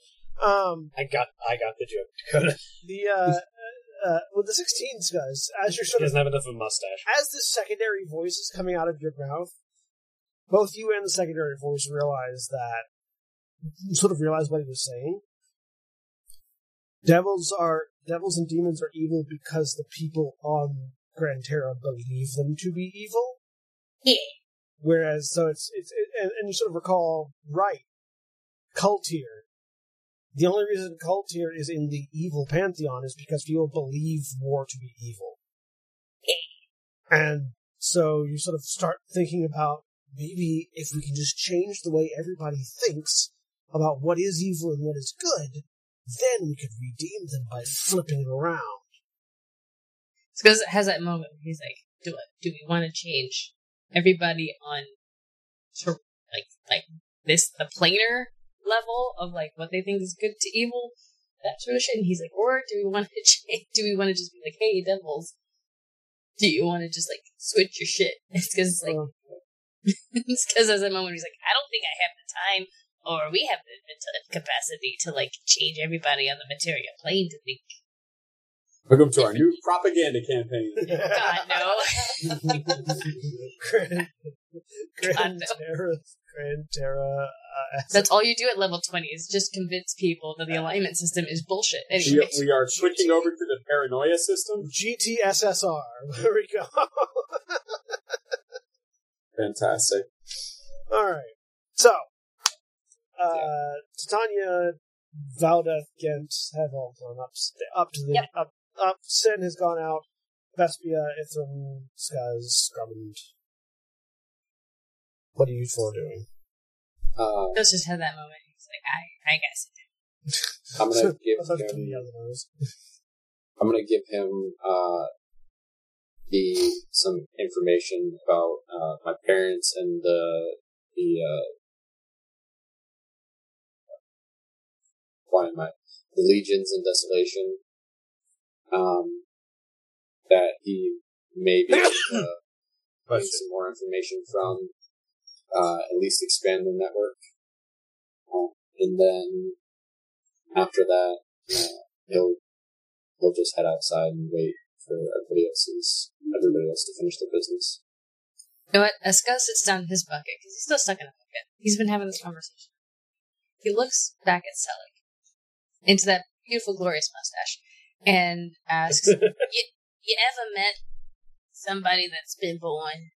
I got the joke, Dakota. The 16s guys, as you're sort of, he doesn't have enough of a mustache. As this secondary voice is coming out of your mouth, both you and the secondary voice realize what he was saying. Devils and demons are evil because the people on Grand Terra believe them to be evil. Yeah. Whereas, so it's you sort of recall, right, Kultir. The only reason Kultir is in the evil pantheon is because people believe war to be evil. And so you sort of start thinking about, maybe if we can just change the way everybody thinks about what is evil and what is good, then we could redeem them by flipping it around. Because it has that moment where he's like, do we want to change everybody on like this, the planar level of like what they think is good to evil, that sort of shit? And he's like, or do we want to change? Do we want to just be like, hey, devils, do you want to just like switch your shit? It's because it's like, it's because there's a moment where he's like, I don't think I have the time or we have the capacity to like change everybody on the material plane to think. Welcome to our new propaganda campaign. God, no. Grand Terra. That's all you do at level 20 is just convince people that the alignment system is bullshit. Anyway. We are switching over to the paranoia system. GTSSR. There we go. Fantastic. All right. So, Titania, Valdeth, Ghent have all gone up to the up. Sin has gone out. Vespia, Ithrim, Skuzz, Grummund. What are you four doing? Let's just have that moment. He's like, I guess. I'm gonna give him. I'm gonna give him some information about my parents and the legions in desolation. That he may be able to get some more information from. At least expand the network. And then after that, we'll just head outside and wait for everybody else to finish their business. You know what? Skuzz sits down in his bucket, because he's still stuck in a bucket. He's been having this conversation. He looks back at Selig, into that beautiful, glorious mustache, and asks, you ever met somebody that's been born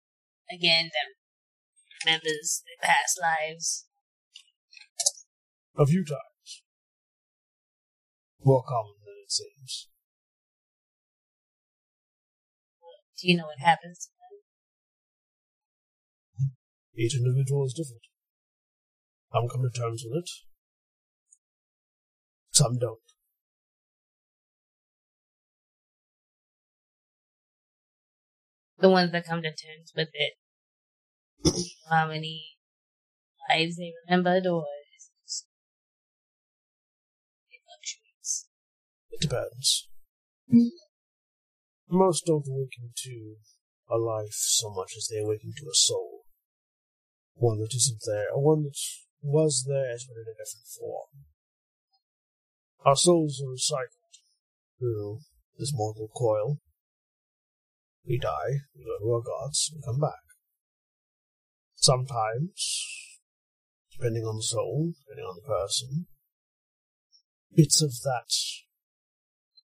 again that remembers their past lives? A few times. More common than it seems. Do you know what happens to them? Each individual is different. Some come to terms with it. Some don't. The ones that come to terms with it, how many lives they remembered, or is it just fluctuates? It depends. Most don't awaken to a life so much as they awaken to a soul. One that isn't there, or one that was there but in a different form. Our souls are recycled through this mortal coil. We die, we go to our gods, we come back. Sometimes, depending on the soul, depending on the person, bits of that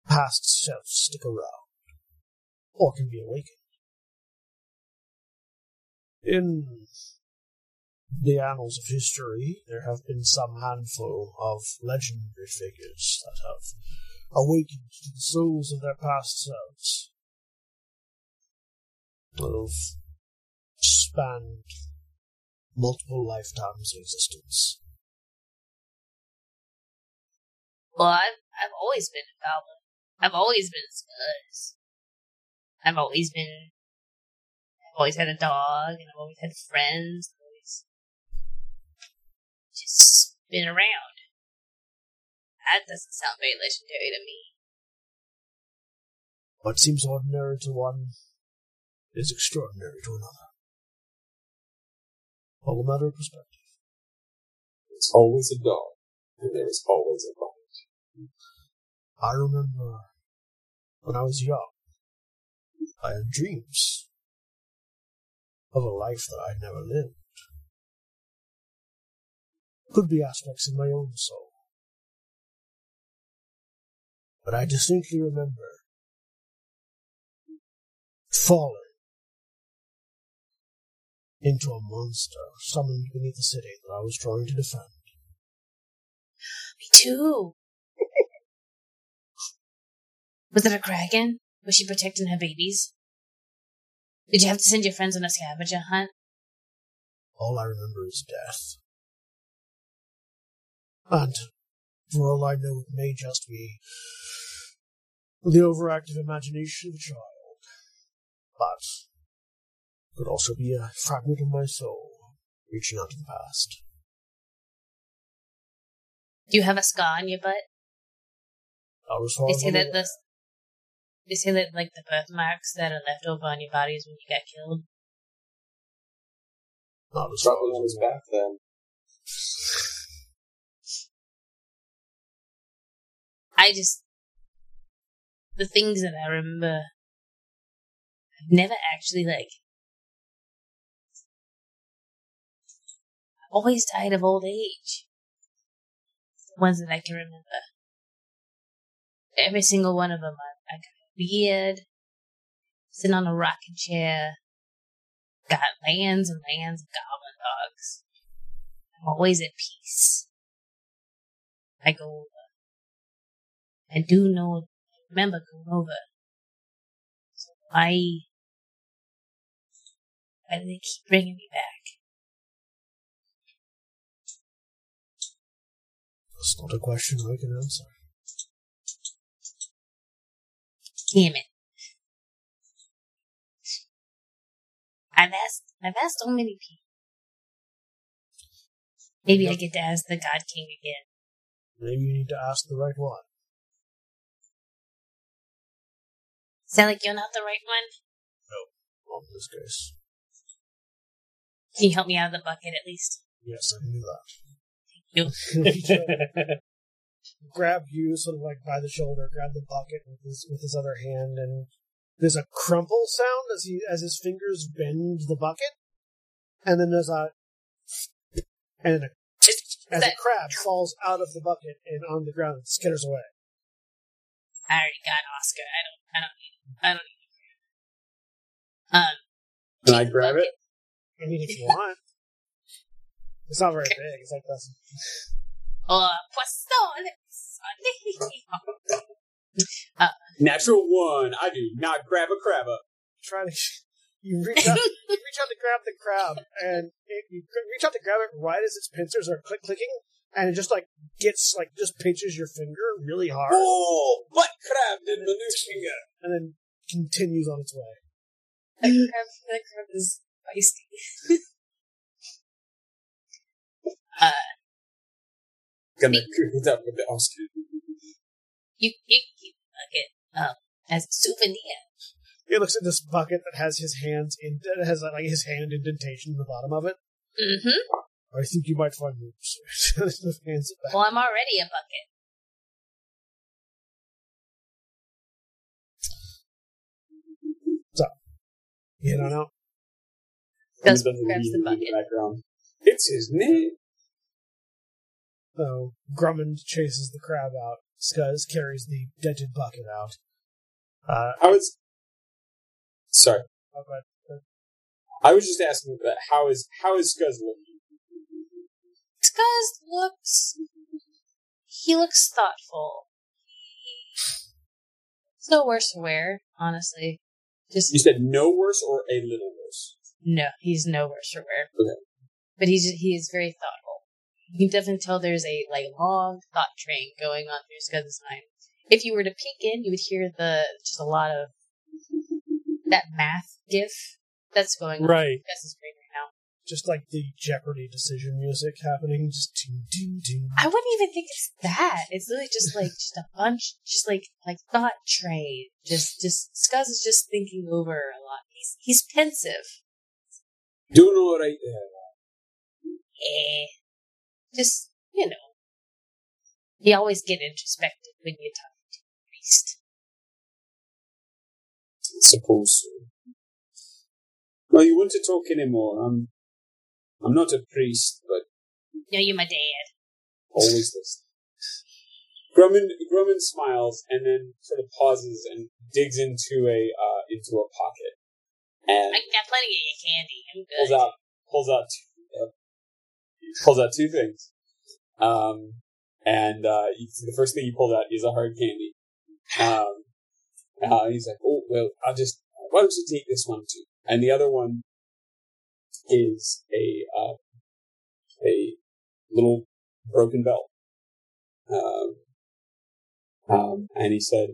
past self stick around, or can be awakened. In the annals of history, there have been some handful of legendary figures that have awakened to the souls of their past selves, who've spanned multiple lifetimes of existence. Well, I've always been a goblin. I've always been a Skuzz. I've always had a dog, and I've always had friends. I've always just been around. That doesn't sound very legendary to me. What seems ordinary to one is extraordinary to another. All a matter of perspective. It's always a dog, and there is always a bite. I remember when I was young, I had dreams of a life that I had never lived. Could be aspects in my own soul. But I distinctly remember falling into a monster summoned beneath the city that I was trying to defend. Me too. Was it a kraken? Was she protecting her babies? Did you have to send your friends on a scavenger hunt? All I remember is death. And, for all I know, it may just be the overactive imagination of a child. But could also be a fragment of my soul reaching out to the past. Do you have a scar on your butt? They say that like the birthmarks that are left over on your body is when you got killed. Not as far as back then. The things that I remember, I've never actually always died of old age. The ones that I can remember. Every single one of them. I got a beard, sitting on a rocking chair, got lands and lands of goblin dogs. I'm always at peace. I go over. I do know, I remember going over. So why do they keep bringing me back? That's not a question I can answer. Damn it. I've asked so many people. Maybe I get to ask the God King again. Maybe you need to ask the right one. Sound like you're not the right one? No, not in this case. Can you help me out of the bucket at least? Yes, I can do that. Thank you. Grab you sort of like by the shoulder, grab the bucket with his other hand, and there's a crumple sound as his fingers bend the bucket, and then there's as a crab falls out of the bucket and on the ground and skitters away. I already got Oscar. I don't need can I grab it? I mean, if you want. It's not very big. It's like this. Natural one. I do not grab a crab up. You reach out to grab the crab, and you reach out to grab it right as its pincers are clicking, and it just pinches your finger really hard. Oh, what crab did the new finger? And then continues on its way. That crab is feisty. Gonna cook it up with the Oscar. You keep the bucket as a souvenir. He looks at this bucket that has his hands in, that has like his hand indentation in the bottom of it. Mm-hmm. I think you might find me. Well, I'm already a bucket. So, you don't know. Just grabs the bucket. Background. It's his name. So Grummund chases the crab out. Skuzz carries the dented bucket out. Sorry. Okay. I was just asking about how is Skuzz looking? Skuzz looks thoughtful. It's no worse for wear, honestly. Just you said no worse or a little worse? No, he's no worse for wear. Okay. But he is very thoughtful. You can definitely tell there's a long thought train going on through Skuzz's mind. If you were to peek in, you would hear just a lot of that math gif that's going on right. That's great right now. Just like the Jeopardy decision music happening, just ding, ding, ding. I wouldn't even think it's that. It's really just like just a bunch, just like thought train. Just Skuzz is just thinking over a lot. He's pensive. Doing all right there. Eh. Just you always get introspective when you're talking to a priest. I suppose so. Well, you want to talk anymore. I'm not a priest, but... No, you're my dad. Always this. Grummund smiles and then sort of pauses and digs into a pocket. And I got plenty of your candy. I'm good. Pulls out two things. The first thing he pulls out is a hard candy. He's like, oh, well, why don't you take this one too? And the other one is a little broken bell. And he said,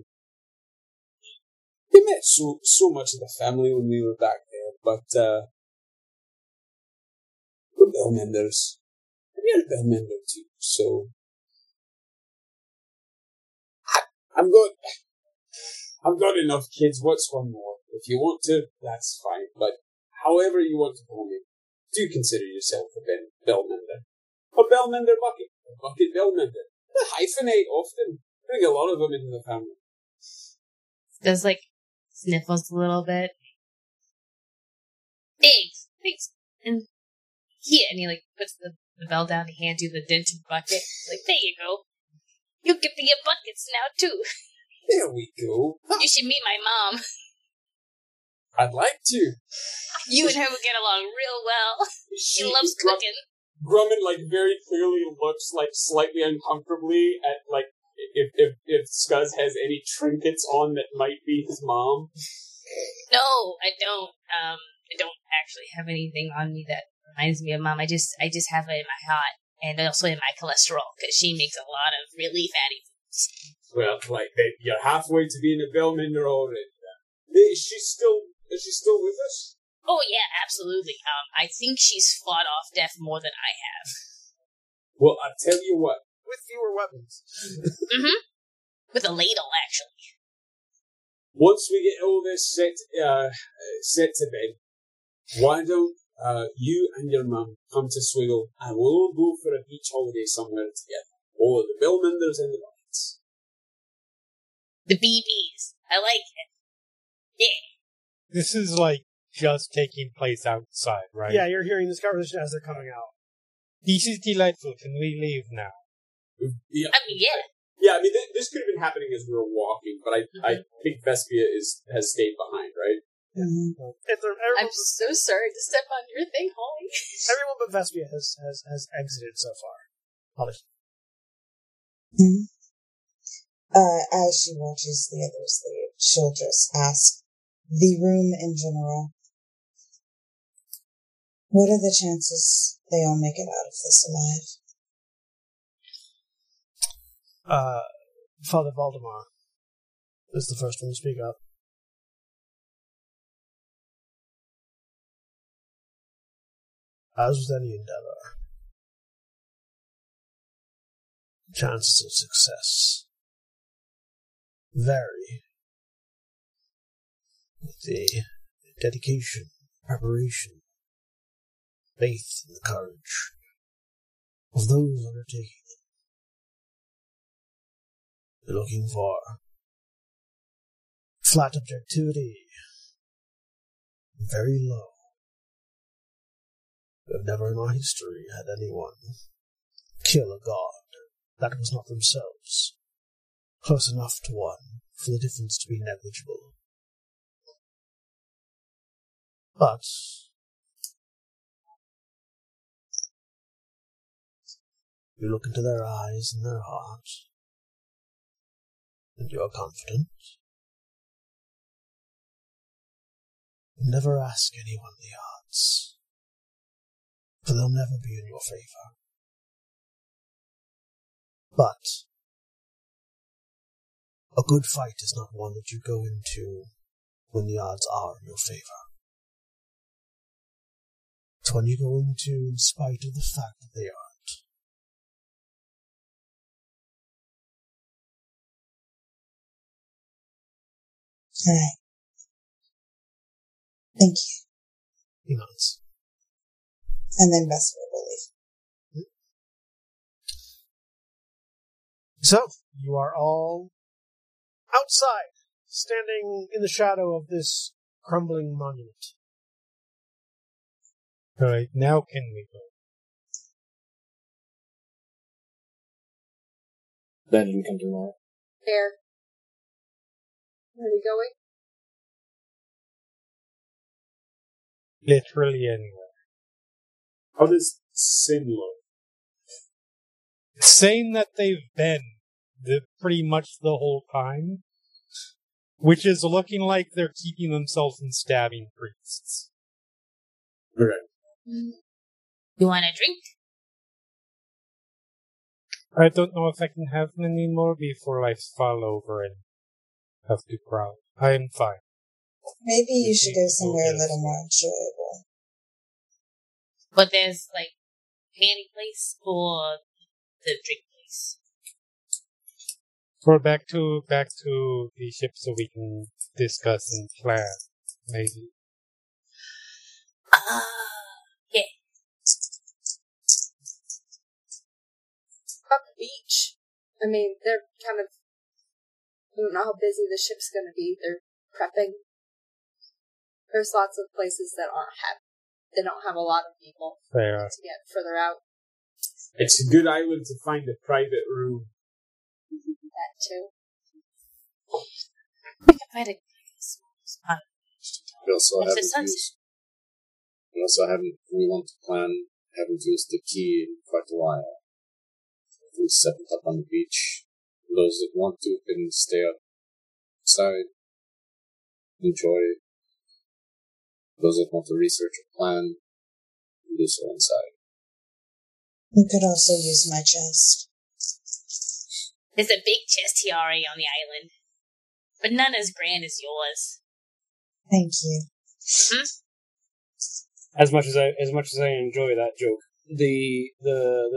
we met so much of the family when we were back there, but, we're Bellmenders. And you're a Bellmender too, so. I'm good. I've got enough kids, what's one more? If you want to, that's fine, but however you want to call me, do consider yourself a Bellmender. A Bellmender bucket. A bucket Bellmender. They hyphenate often. Bring a lot of them into the family. Does sniffles a little bit. Thanks. And he puts the The bell down to hand you the dented bucket. Like, there you go. You can get buckets now, too. There we go. You should meet my mom. I'd like to. You and her would get along real well. She loves cooking. Grumman, very clearly looks, slightly uncomfortably at, if Skuzz has any trinkets on that might be his mom. No, I don't. I don't actually have anything on me that reminds me of mom. I just have it in my heart and also in my cholesterol because she makes a lot of really fatty foods. Well, you're halfway to being a Bellmender already. Is she still with us? Oh yeah, absolutely. I think she's fought off death more than I have. Well, I'll tell you what. With fewer weapons. Mm-hmm. With a ladle, actually. Once we get all this set to bed, why don't you and your mum come to Swiggle and we'll all go for a beach holiday somewhere together. All of the Bellmenders and the Buckets. The BBs. I like it. Yeah. This is just taking place outside, right? Yeah, you're hearing this conversation as they're coming out. This is delightful. Can we leave now? Yeah. I mean, yeah. Yeah, I mean, this could have been happening as we were walking, but I think Vespia has stayed behind, right? Mm-hmm. I'm so sorry to step on your thing, Holly. Everyone but Vespia has exited so far. Holly. Mm-hmm. As she watches the others leave, she'll just ask the room in general, what are the chances they all make it out of this alive? Father Waldemar is the first one to speak up. As with any endeavor, chances of success vary with the dedication, preparation, faith, and the courage of those undertaking them. They're looking for flat objectivity, very low. We've never in our history had anyone kill a god that was not themselves, close enough to one for the difference to be negligible. But you look into their eyes and their heart, and you are confident. Never ask anyone the odds, for they'll never be in your favor. But a good fight is not one that you go into when the odds are in your favor. It's one you go into in spite of the fact that they are. All right. Thank you. He nods. And then Vesper will leave. So, you are all outside, standing in the shadow of this crumbling monument. All right, now can we go? Then we can do more. Fair. Are we going? Literally anywhere. How does Sin look? Same that they've been pretty much the whole time, which is looking like they're keeping themselves from stabbing priests. All right. You want a drink? I don't know if I can have any more before I fall over and have to growl. I am fine. Maybe you should go somewhere a little more enjoyable. But there's, panty place or the drink place? We're back to the ship so we can discuss and plan, maybe. Yeah. About the beach. I mean, they're kind of, I don't know how busy the ship's going to be. They're prepping. There's lots of places that don't have a lot of people to get further out. It's a good island to find a private room. That too. We can find a small spot. We also haven't, if we want to plan, haven't used the key in quite a while. If we set it up on the beach, those that want to can stay outside, enjoy. Those that want to research a plan, can do so inside. We could also use my chest. There's a big chest here already on the island, but none as grand as yours. Thank you. Hmm? As much as I enjoy that joke, the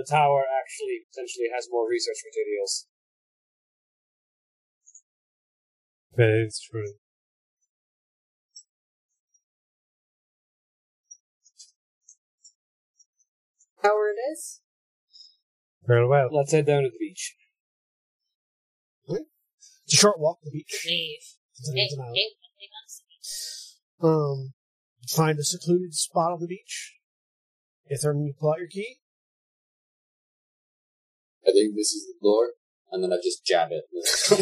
tower actually potentially has more research materials. That is true. Tower it is. Very well. Let's head down to the beach. Okay. It's a short walk to the beach. Find a secluded spot on the beach. Ithrim, you pull out your key. I think this is the door, and then I just jab it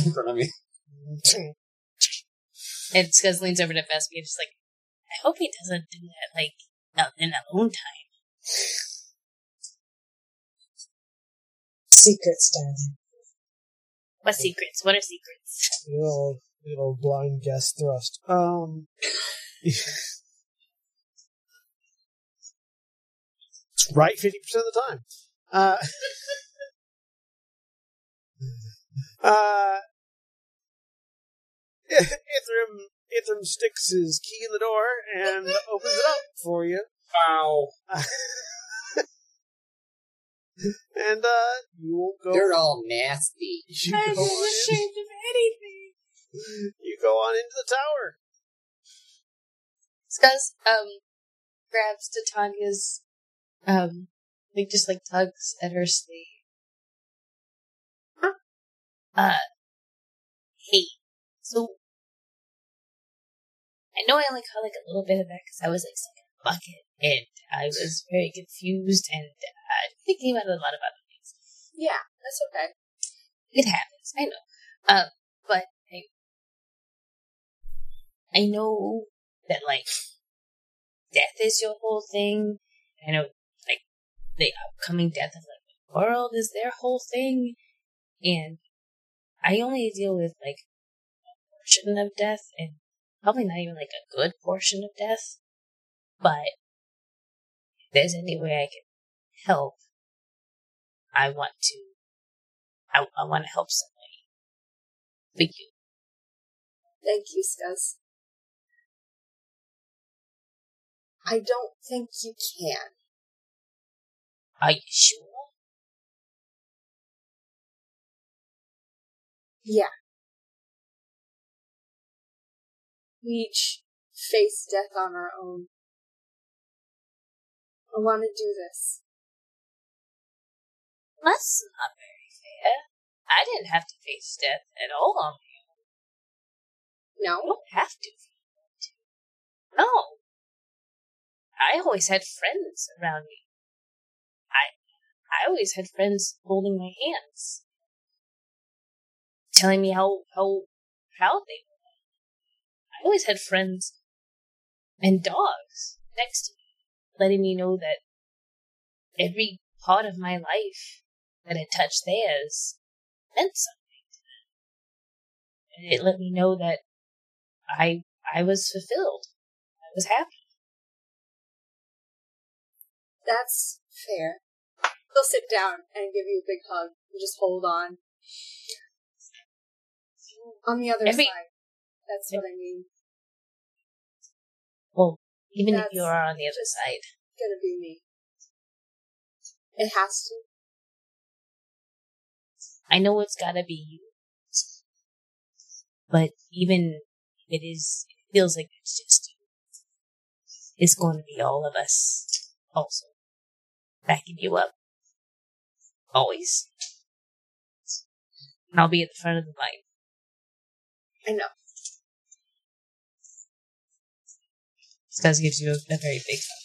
in front of me. And Skuzz leans over to Vespia, just like, I hope he doesn't do that, like, in that own time. Secrets, darling. What secrets? What are secrets? Little blind guess thrust. It's right 50% of the time. Ithrim sticks his key in the door and opens it up for you. Wow. And you will go. They're all nasty. I'm ashamed of anything. You go on into the tower. Skuzz grabs Titania's tugs at her sleeve. Huh? Hey. So I know I only caught a little bit of that because I was stuck in a bucket and I was very confused and thinking about a lot of other things. Yeah, that's okay. It happens, I know. But I know that, death is your whole thing. I know, the upcoming death of, the world is their whole thing. And I only deal with, a portion of death, and probably not even, a good portion of death. But if there's any way I can help, I want to help somebody. Thank you. Thank you, Skuzz. I don't think you can. Are you sure? Yeah. We each face death on our own. I want to do this. That's not very fair. I didn't have to face death at all on my own. No. You don't have to if you want to. No. I always had friends around me. I always had friends holding my hands, telling me how proud they were. I always had friends and dogs next to me, letting me know that every part of my life that had touched theirs meant something to them. And it let me know that I was fulfilled. I was happy. That's fair. He'll sit down and give you a big hug and just hold on. On the other side. That's what I mean. Well, even if you are on the other side. It's gonna be me. It has to. I know it's gotta be you. But even if it feels like it's just you. It's going to be all of us also. Backing you up. Always. And I'll be at the front of the line. I know. Skuzz gives you a very big hug.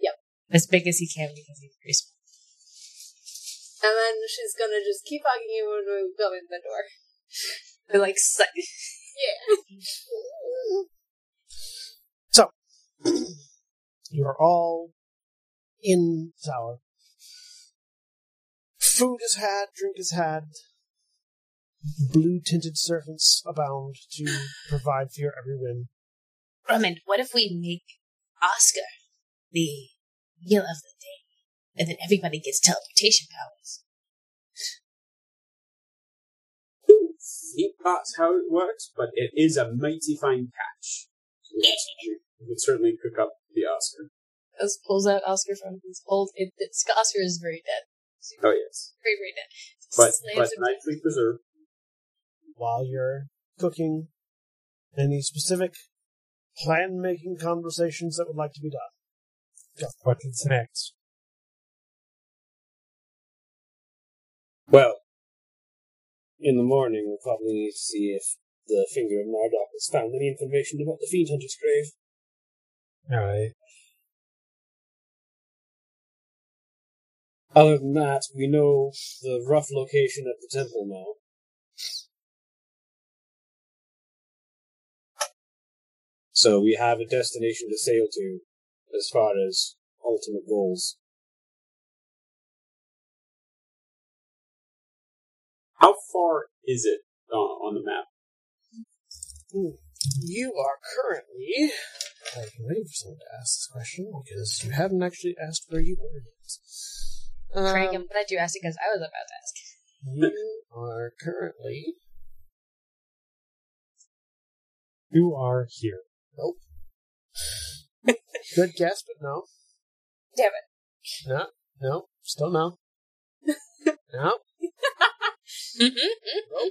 Yep. As big as he can because he's very small. And then she's gonna just keep hugging you when we go in the door. They're like, yeah. So, you are all in the tower. Food is had, drink is had. Blue-tinted servants abound to provide for your every whim. Roman, what if we make Oscar the meal of the day, and then everybody gets teleportation powers? Deep parts how it works, but it is a mighty fine catch. So yes, you can certainly pick up the Oscar. As pulls out Oscar from his old... Oscar is very dead. Oh, yes. Very, very dead. But nicely preserved. While you're cooking, any specific plan-making conversations that would like to be done? Go. What's next? Well, in the morning, we'll probably need to see if the Finger of Marduk has found any information about the Fiend Hunter's grave. Alright. Other than that, we know the rough location at the temple now. So we have a destination to sail to as far as ultimate goals. How far is it on the map? You are currently... I'm waiting for someone to ask this question because you haven't actually asked where you were yet. Craig, I'm glad you asked it because I was about to ask. You are here. Nope. Good guess, but no. Damn it. No. Still no. No. Nope.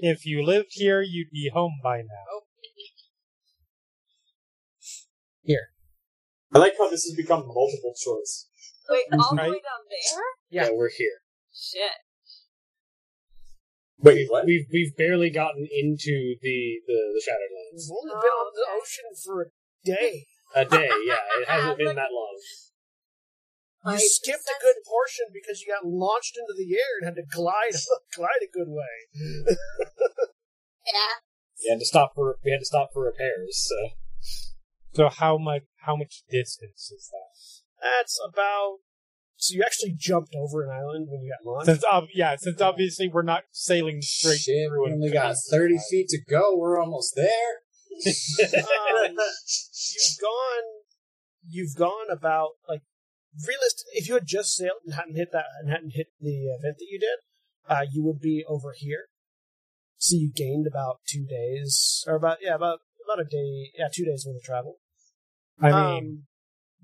If you lived here, you'd be home by now. Here. I like how this has become multiple choice. Wait, all the way down there? Yeah, we're here. Shit. Wait, what? We've barely gotten into the Shattered Lands. We've only been on the ocean for a day. A day, yeah. It hasn't been that long. You skipped a good portion because you got launched into the air and had to glide a good way. Yeah. We had to stop for repairs. So how much distance is that? That's about. So you actually jumped over an island when you got launched. Since obviously we're not sailing straight. We only got 30 feet to go. We're almost there. You've gone about like. Realistically, if you had just sailed and hadn't hit the event that you did, you would be over here. So you gained about 2 days, or about a day, 2 days worth of travel. I mean,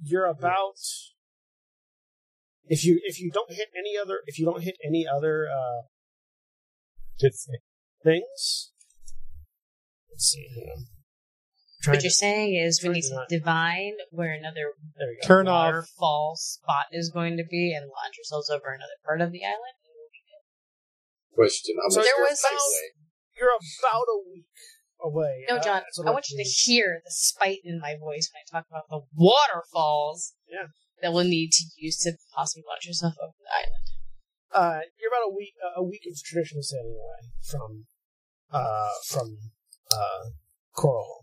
you're about if you don't hit any other things. Let's see. What you're saying is we need to divine where another waterfall spot is going to be and launch ourselves over another part of the island. Question. So you're about a week away. No, John, I want you to hear the spite in my voice when I talk about the waterfalls that we'll need to use to possibly launch yourself over the island. You're about a week of traditional sailing away from Coralhold.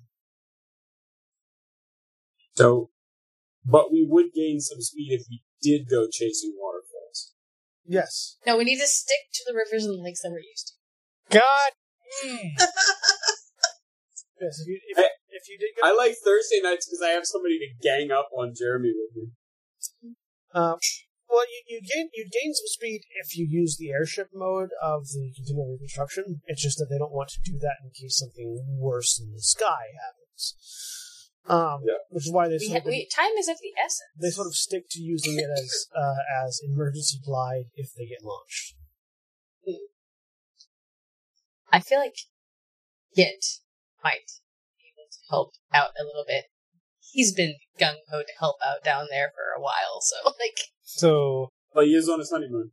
So, but we would gain some speed if we did go chasing waterfalls. Yes. No, we need to stick to the rivers and the lakes that we're used to. God! Yes, if you did go... I like Thursday nights because I have somebody to gang up on Jeremy with me. Well, you'd gain some speed if you use the airship mode of the continual reconstruction. It's just that they don't want to do that in case something worse in the sky happens. Which is why time is of the essence. They sort of stick to using it as emergency glide if they get launched. I feel like Git might be able to help out a little bit. He's been gung-ho to help out down there for a while, But he is on his honeymoon.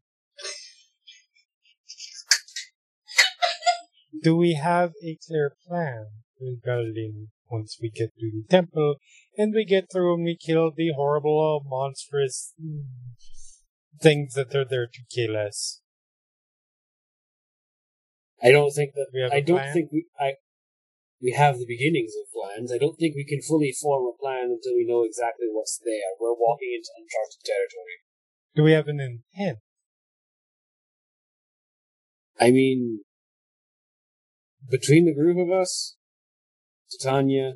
Do we have a clear plan regarding once we get to the temple, and we get through and we kill the horrible, monstrous things that are there to kill us? I don't think that we have we have the beginnings of plans. I don't think we can fully form a plan until we know exactly what's there. We're walking into uncharted territory. Do we have an intent? I mean, between the group of us, Titania,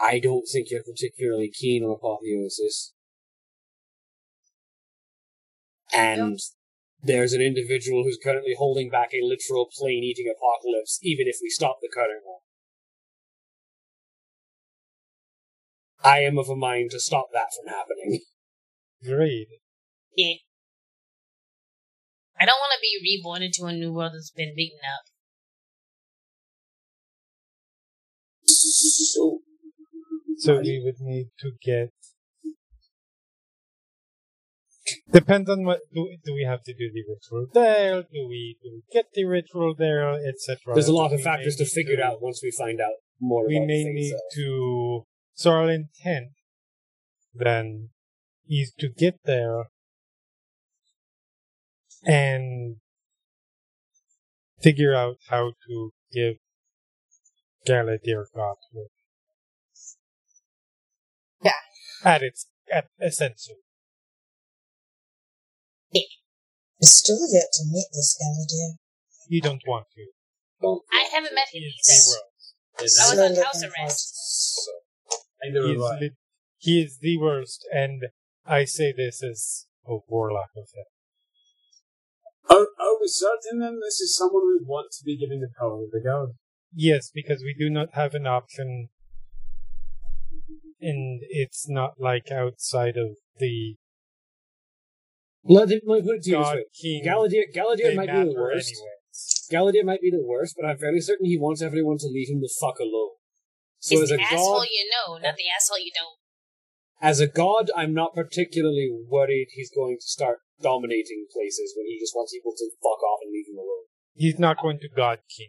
I don't think you're particularly keen on apotheosis. And there's an individual who's currently holding back a literal plane-eating apocalypse, even if we stop the current one. I am of a mind to stop that from happening. Agreed. Yeah. I don't want to be reborn into a new world that's been beaten up. So we would need to get... Depends on what do we have to do the ritual there? Do we get the ritual there, etc. There's a lot of factors to figure out once we find out more. We may need to. So our intent then is to get there and figure out how to give Galadir Godhood. Yeah, at essential. You're still yet to meet this guy, dear. You don't want to. Well, I haven't met him either. I was on house arrest. He is the worst, and I say this as a warlock of him. Are we certain then this is someone we want to be giving the power of the god? Yes, because we do not have an option, and it's not like outside of the... Let me put it to you this way. Galadir might be the worst. Anyways. Galadir might be the worst, but I'm fairly certain he wants everyone to leave him the fuck alone. So it's as the asshole god, you know, not the asshole you don't. As a god, I'm not particularly worried he's going to start dominating places when he just wants people to fuck off and leave him alone. He's not going to God King.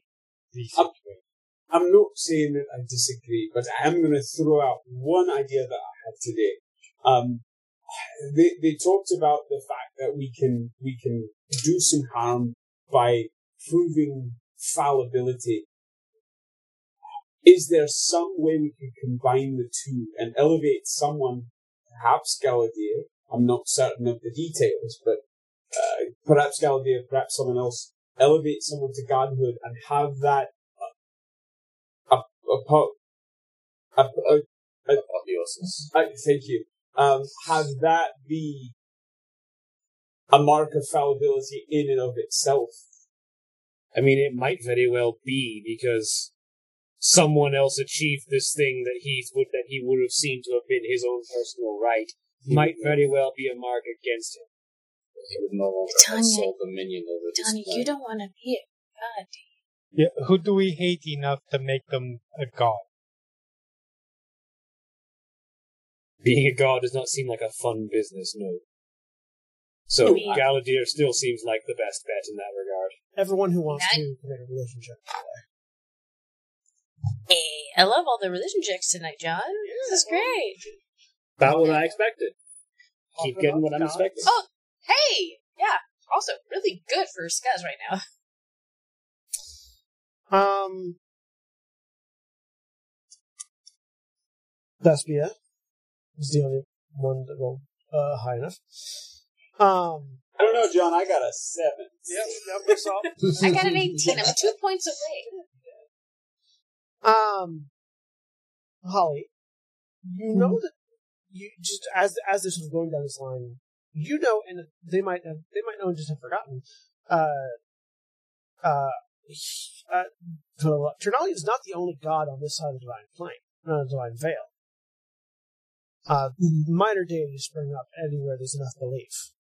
I'm not saying that I disagree, but I am going to throw out one idea that I had today. They talked about the fact that we can do some harm by proving fallibility. Is there some way we can combine the two and elevate someone, perhaps Galadir? I'm not certain of the details, but perhaps Galadir, perhaps someone else, elevate someone to godhood and have that apotheosis. Thank you. Have that be a mark of fallibility in and of itself? I mean, it might very well be, because someone else achieved this thing that he would have seemed to have been his own personal right. Might very well be a mark against him. He would no longer have sole dominion over this planet. Tanya, you don't want to be a god. Yeah, who do we hate enough to make them a god? Being a god does not seem like a fun business, no. So Galadir still seems like the best bet in that regard. Everyone who wants to commit a relationship. Hey, I love all the relationships tonight, John. Yeah. This is great. About what I expected. Keep getting what I'm expecting. Oh, hey! Yeah, also really good for Skuzz right now. Vespia was the only one that rolled high enough. I don't know, John. I got a 7. Yep, I got an 18. I'm 2 points away. Holly, you know that you just as they're sort of going down this line, you know, and they might know and just have forgotten. Trinalian is not the only god on this side of the divine plane, not on the divine veil. Minor deities spring up anywhere there's enough belief.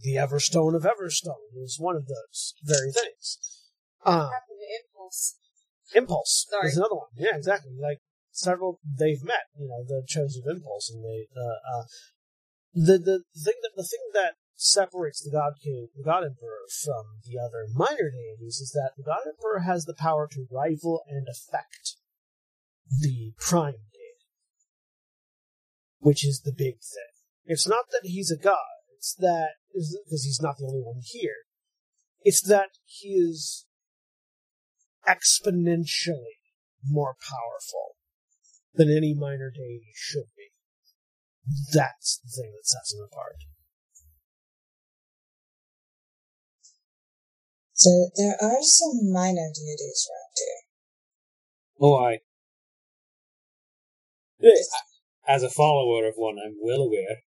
The Everstone of Everstone is one of those very things. What happened to Impulse? Sorry. Is another one. Yeah, exactly. Like several they've met. You know, the chosen Impulse, and they the thing that separates the God King, the God Emperor, from the other minor deities is that the God Emperor has the power to rival and affect the prime deity, which is the big thing. It's not that he's a god, it's that, because he's not the only one here. It's that he is exponentially more powerful than any minor deity should be. That's the thing that sets him apart. So there are some minor deities around here. Oh, as a follower of one, I'm well aware.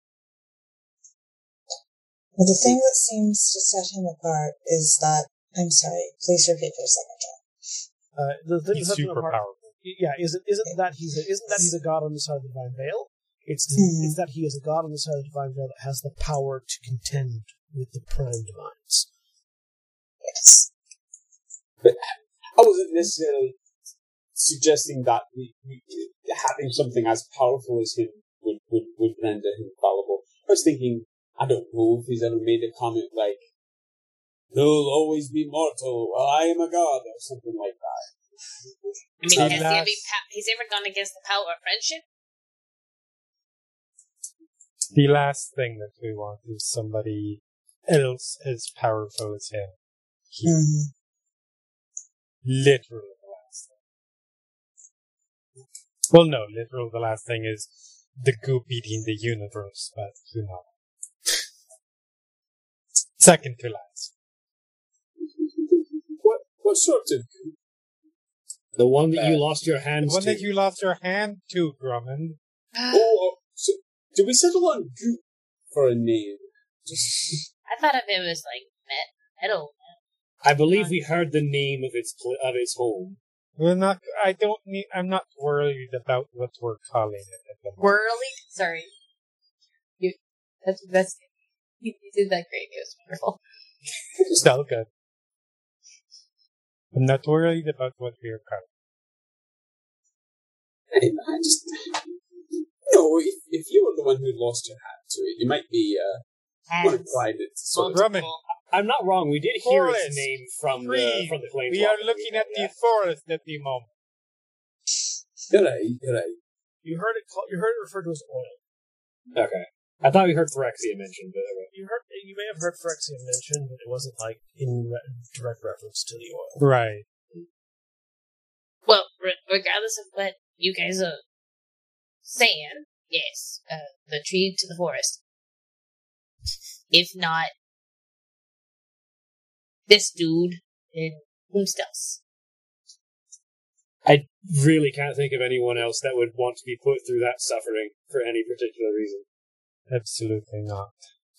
Well, the thing that seems to set him apart is that... I'm sorry, please repeat for a second, John. The thing he's super powerful. Yeah, isn't that he's a god on the side of the Divine Veil? It's that he is a god on the side of the Divine Veil that has the power to contend with the prime divines. Yes. But I wasn't necessarily suggesting that having something as powerful as him would render him fallible. I was thinking, I don't know if he's ever made a comment like, "You'll always be mortal, well, I am a god," or something like that. I mean, has he ever gone against the power of friendship? The last thing that we want is somebody else as powerful as him. Literally the last thing. Well, no, literally the last thing is the goop eating the universe, but you know. Second to last. What sort of goop? The one that you lost your hand to. The one that you lost your hand to, Grummund. Oh, so do we settle on goop for a name? I thought of it was like metal. I believe we heard the name of its home. We're not. I don't need. I'm not worried about what we're calling it at the moment. Whirly? Sorry. That's you did that great. It was wonderful. It's all good. I'm not worried about what we're calling. I just no. If you were the one who lost your hat to it, you might be more inclined to. I'm not wrong. We did hear its name from the planeswalker. We are looking at the forest at the moment. You're right. You heard it referred to as oil. Okay. I thought we heard Phyrexia mentioned, but you may have heard Phyrexia mentioned, but it wasn't like in direct reference to the oil. Right. Well, regardless of what you guys are saying, yes, the tree to the forest. If not this dude, and whomst else? I really can't think of anyone else that would want to be put through that suffering for any particular reason. Absolutely not.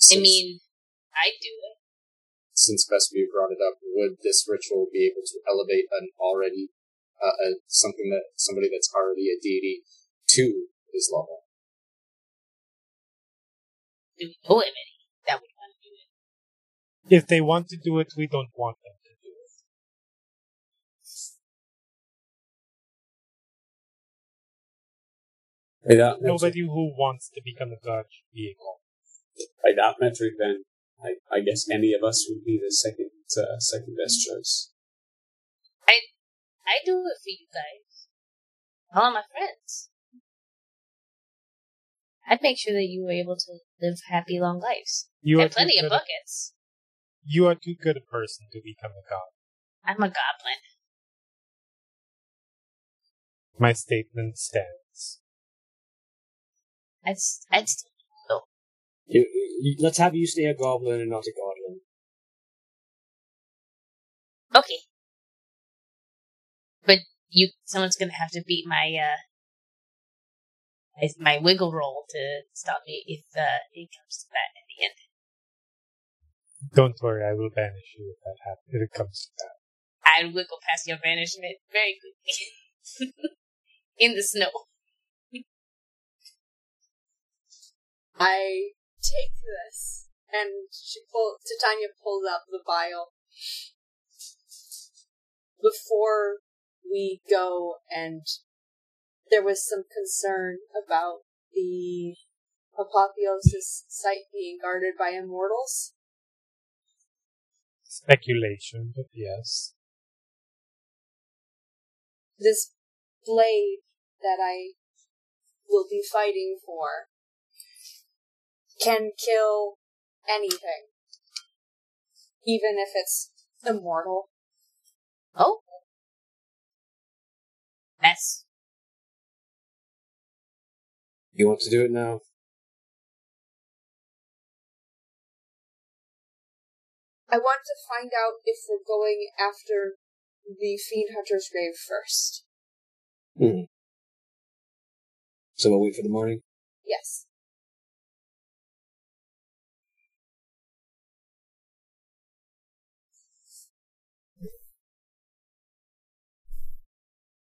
I do it. Since Vespia brought it up, would this ritual be able to elevate an already, somebody that's already a deity to his level? Do we know him any that would want to do it? If they want to do it, we don't want them to do it. Nobody who wants to become a god should be a god. By that metric, then, I guess any of us would be the second best choice. I do it for you guys. All my friends. I'd make sure that you were able to live happy, long lives. You have plenty of buckets. You are too good a person to become a god. I'm a goblin. My statement stands. I'd still know. Let's have you stay a goblin and not a godling. Okay. But someone's gonna have to beat my, my wiggle roll to stop me if it comes to that at the end. Don't worry, I will banish you if that happens. If it comes to that, I'd wiggle past your banishment very quickly in the snow. I take this, and Titania pulls out the vial. Before we go, and there was some concern about the apotheosis site being guarded by immortals. Speculation, but yes. This blade that I will be fighting for can kill anything, even if it's immortal. Oh. Yes. You want to do it now? I want to find out if we're going after the Fiend Hunter's grave first. Hmm. So we'll wait for the morning? Yes.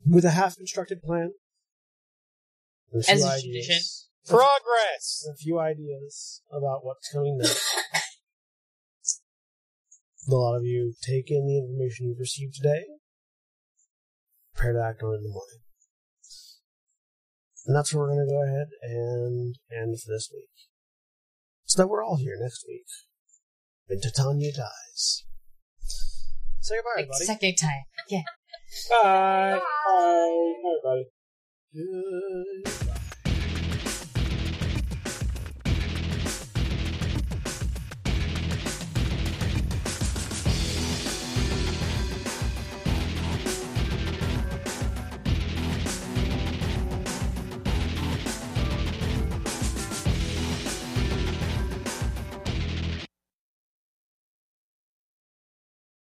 With a half-constructed plan. As a tradition. Progress! A few ideas about what's coming next. A lot of you take in the information you've received today. Prepare to act on it in the morning. And that's where we're going to go ahead and end for this week. So that we're all here next week. When Titania dies. Say goodbye, everybody. Second time. Yeah. Bye. Bye. Bye, everybody. Goodbye.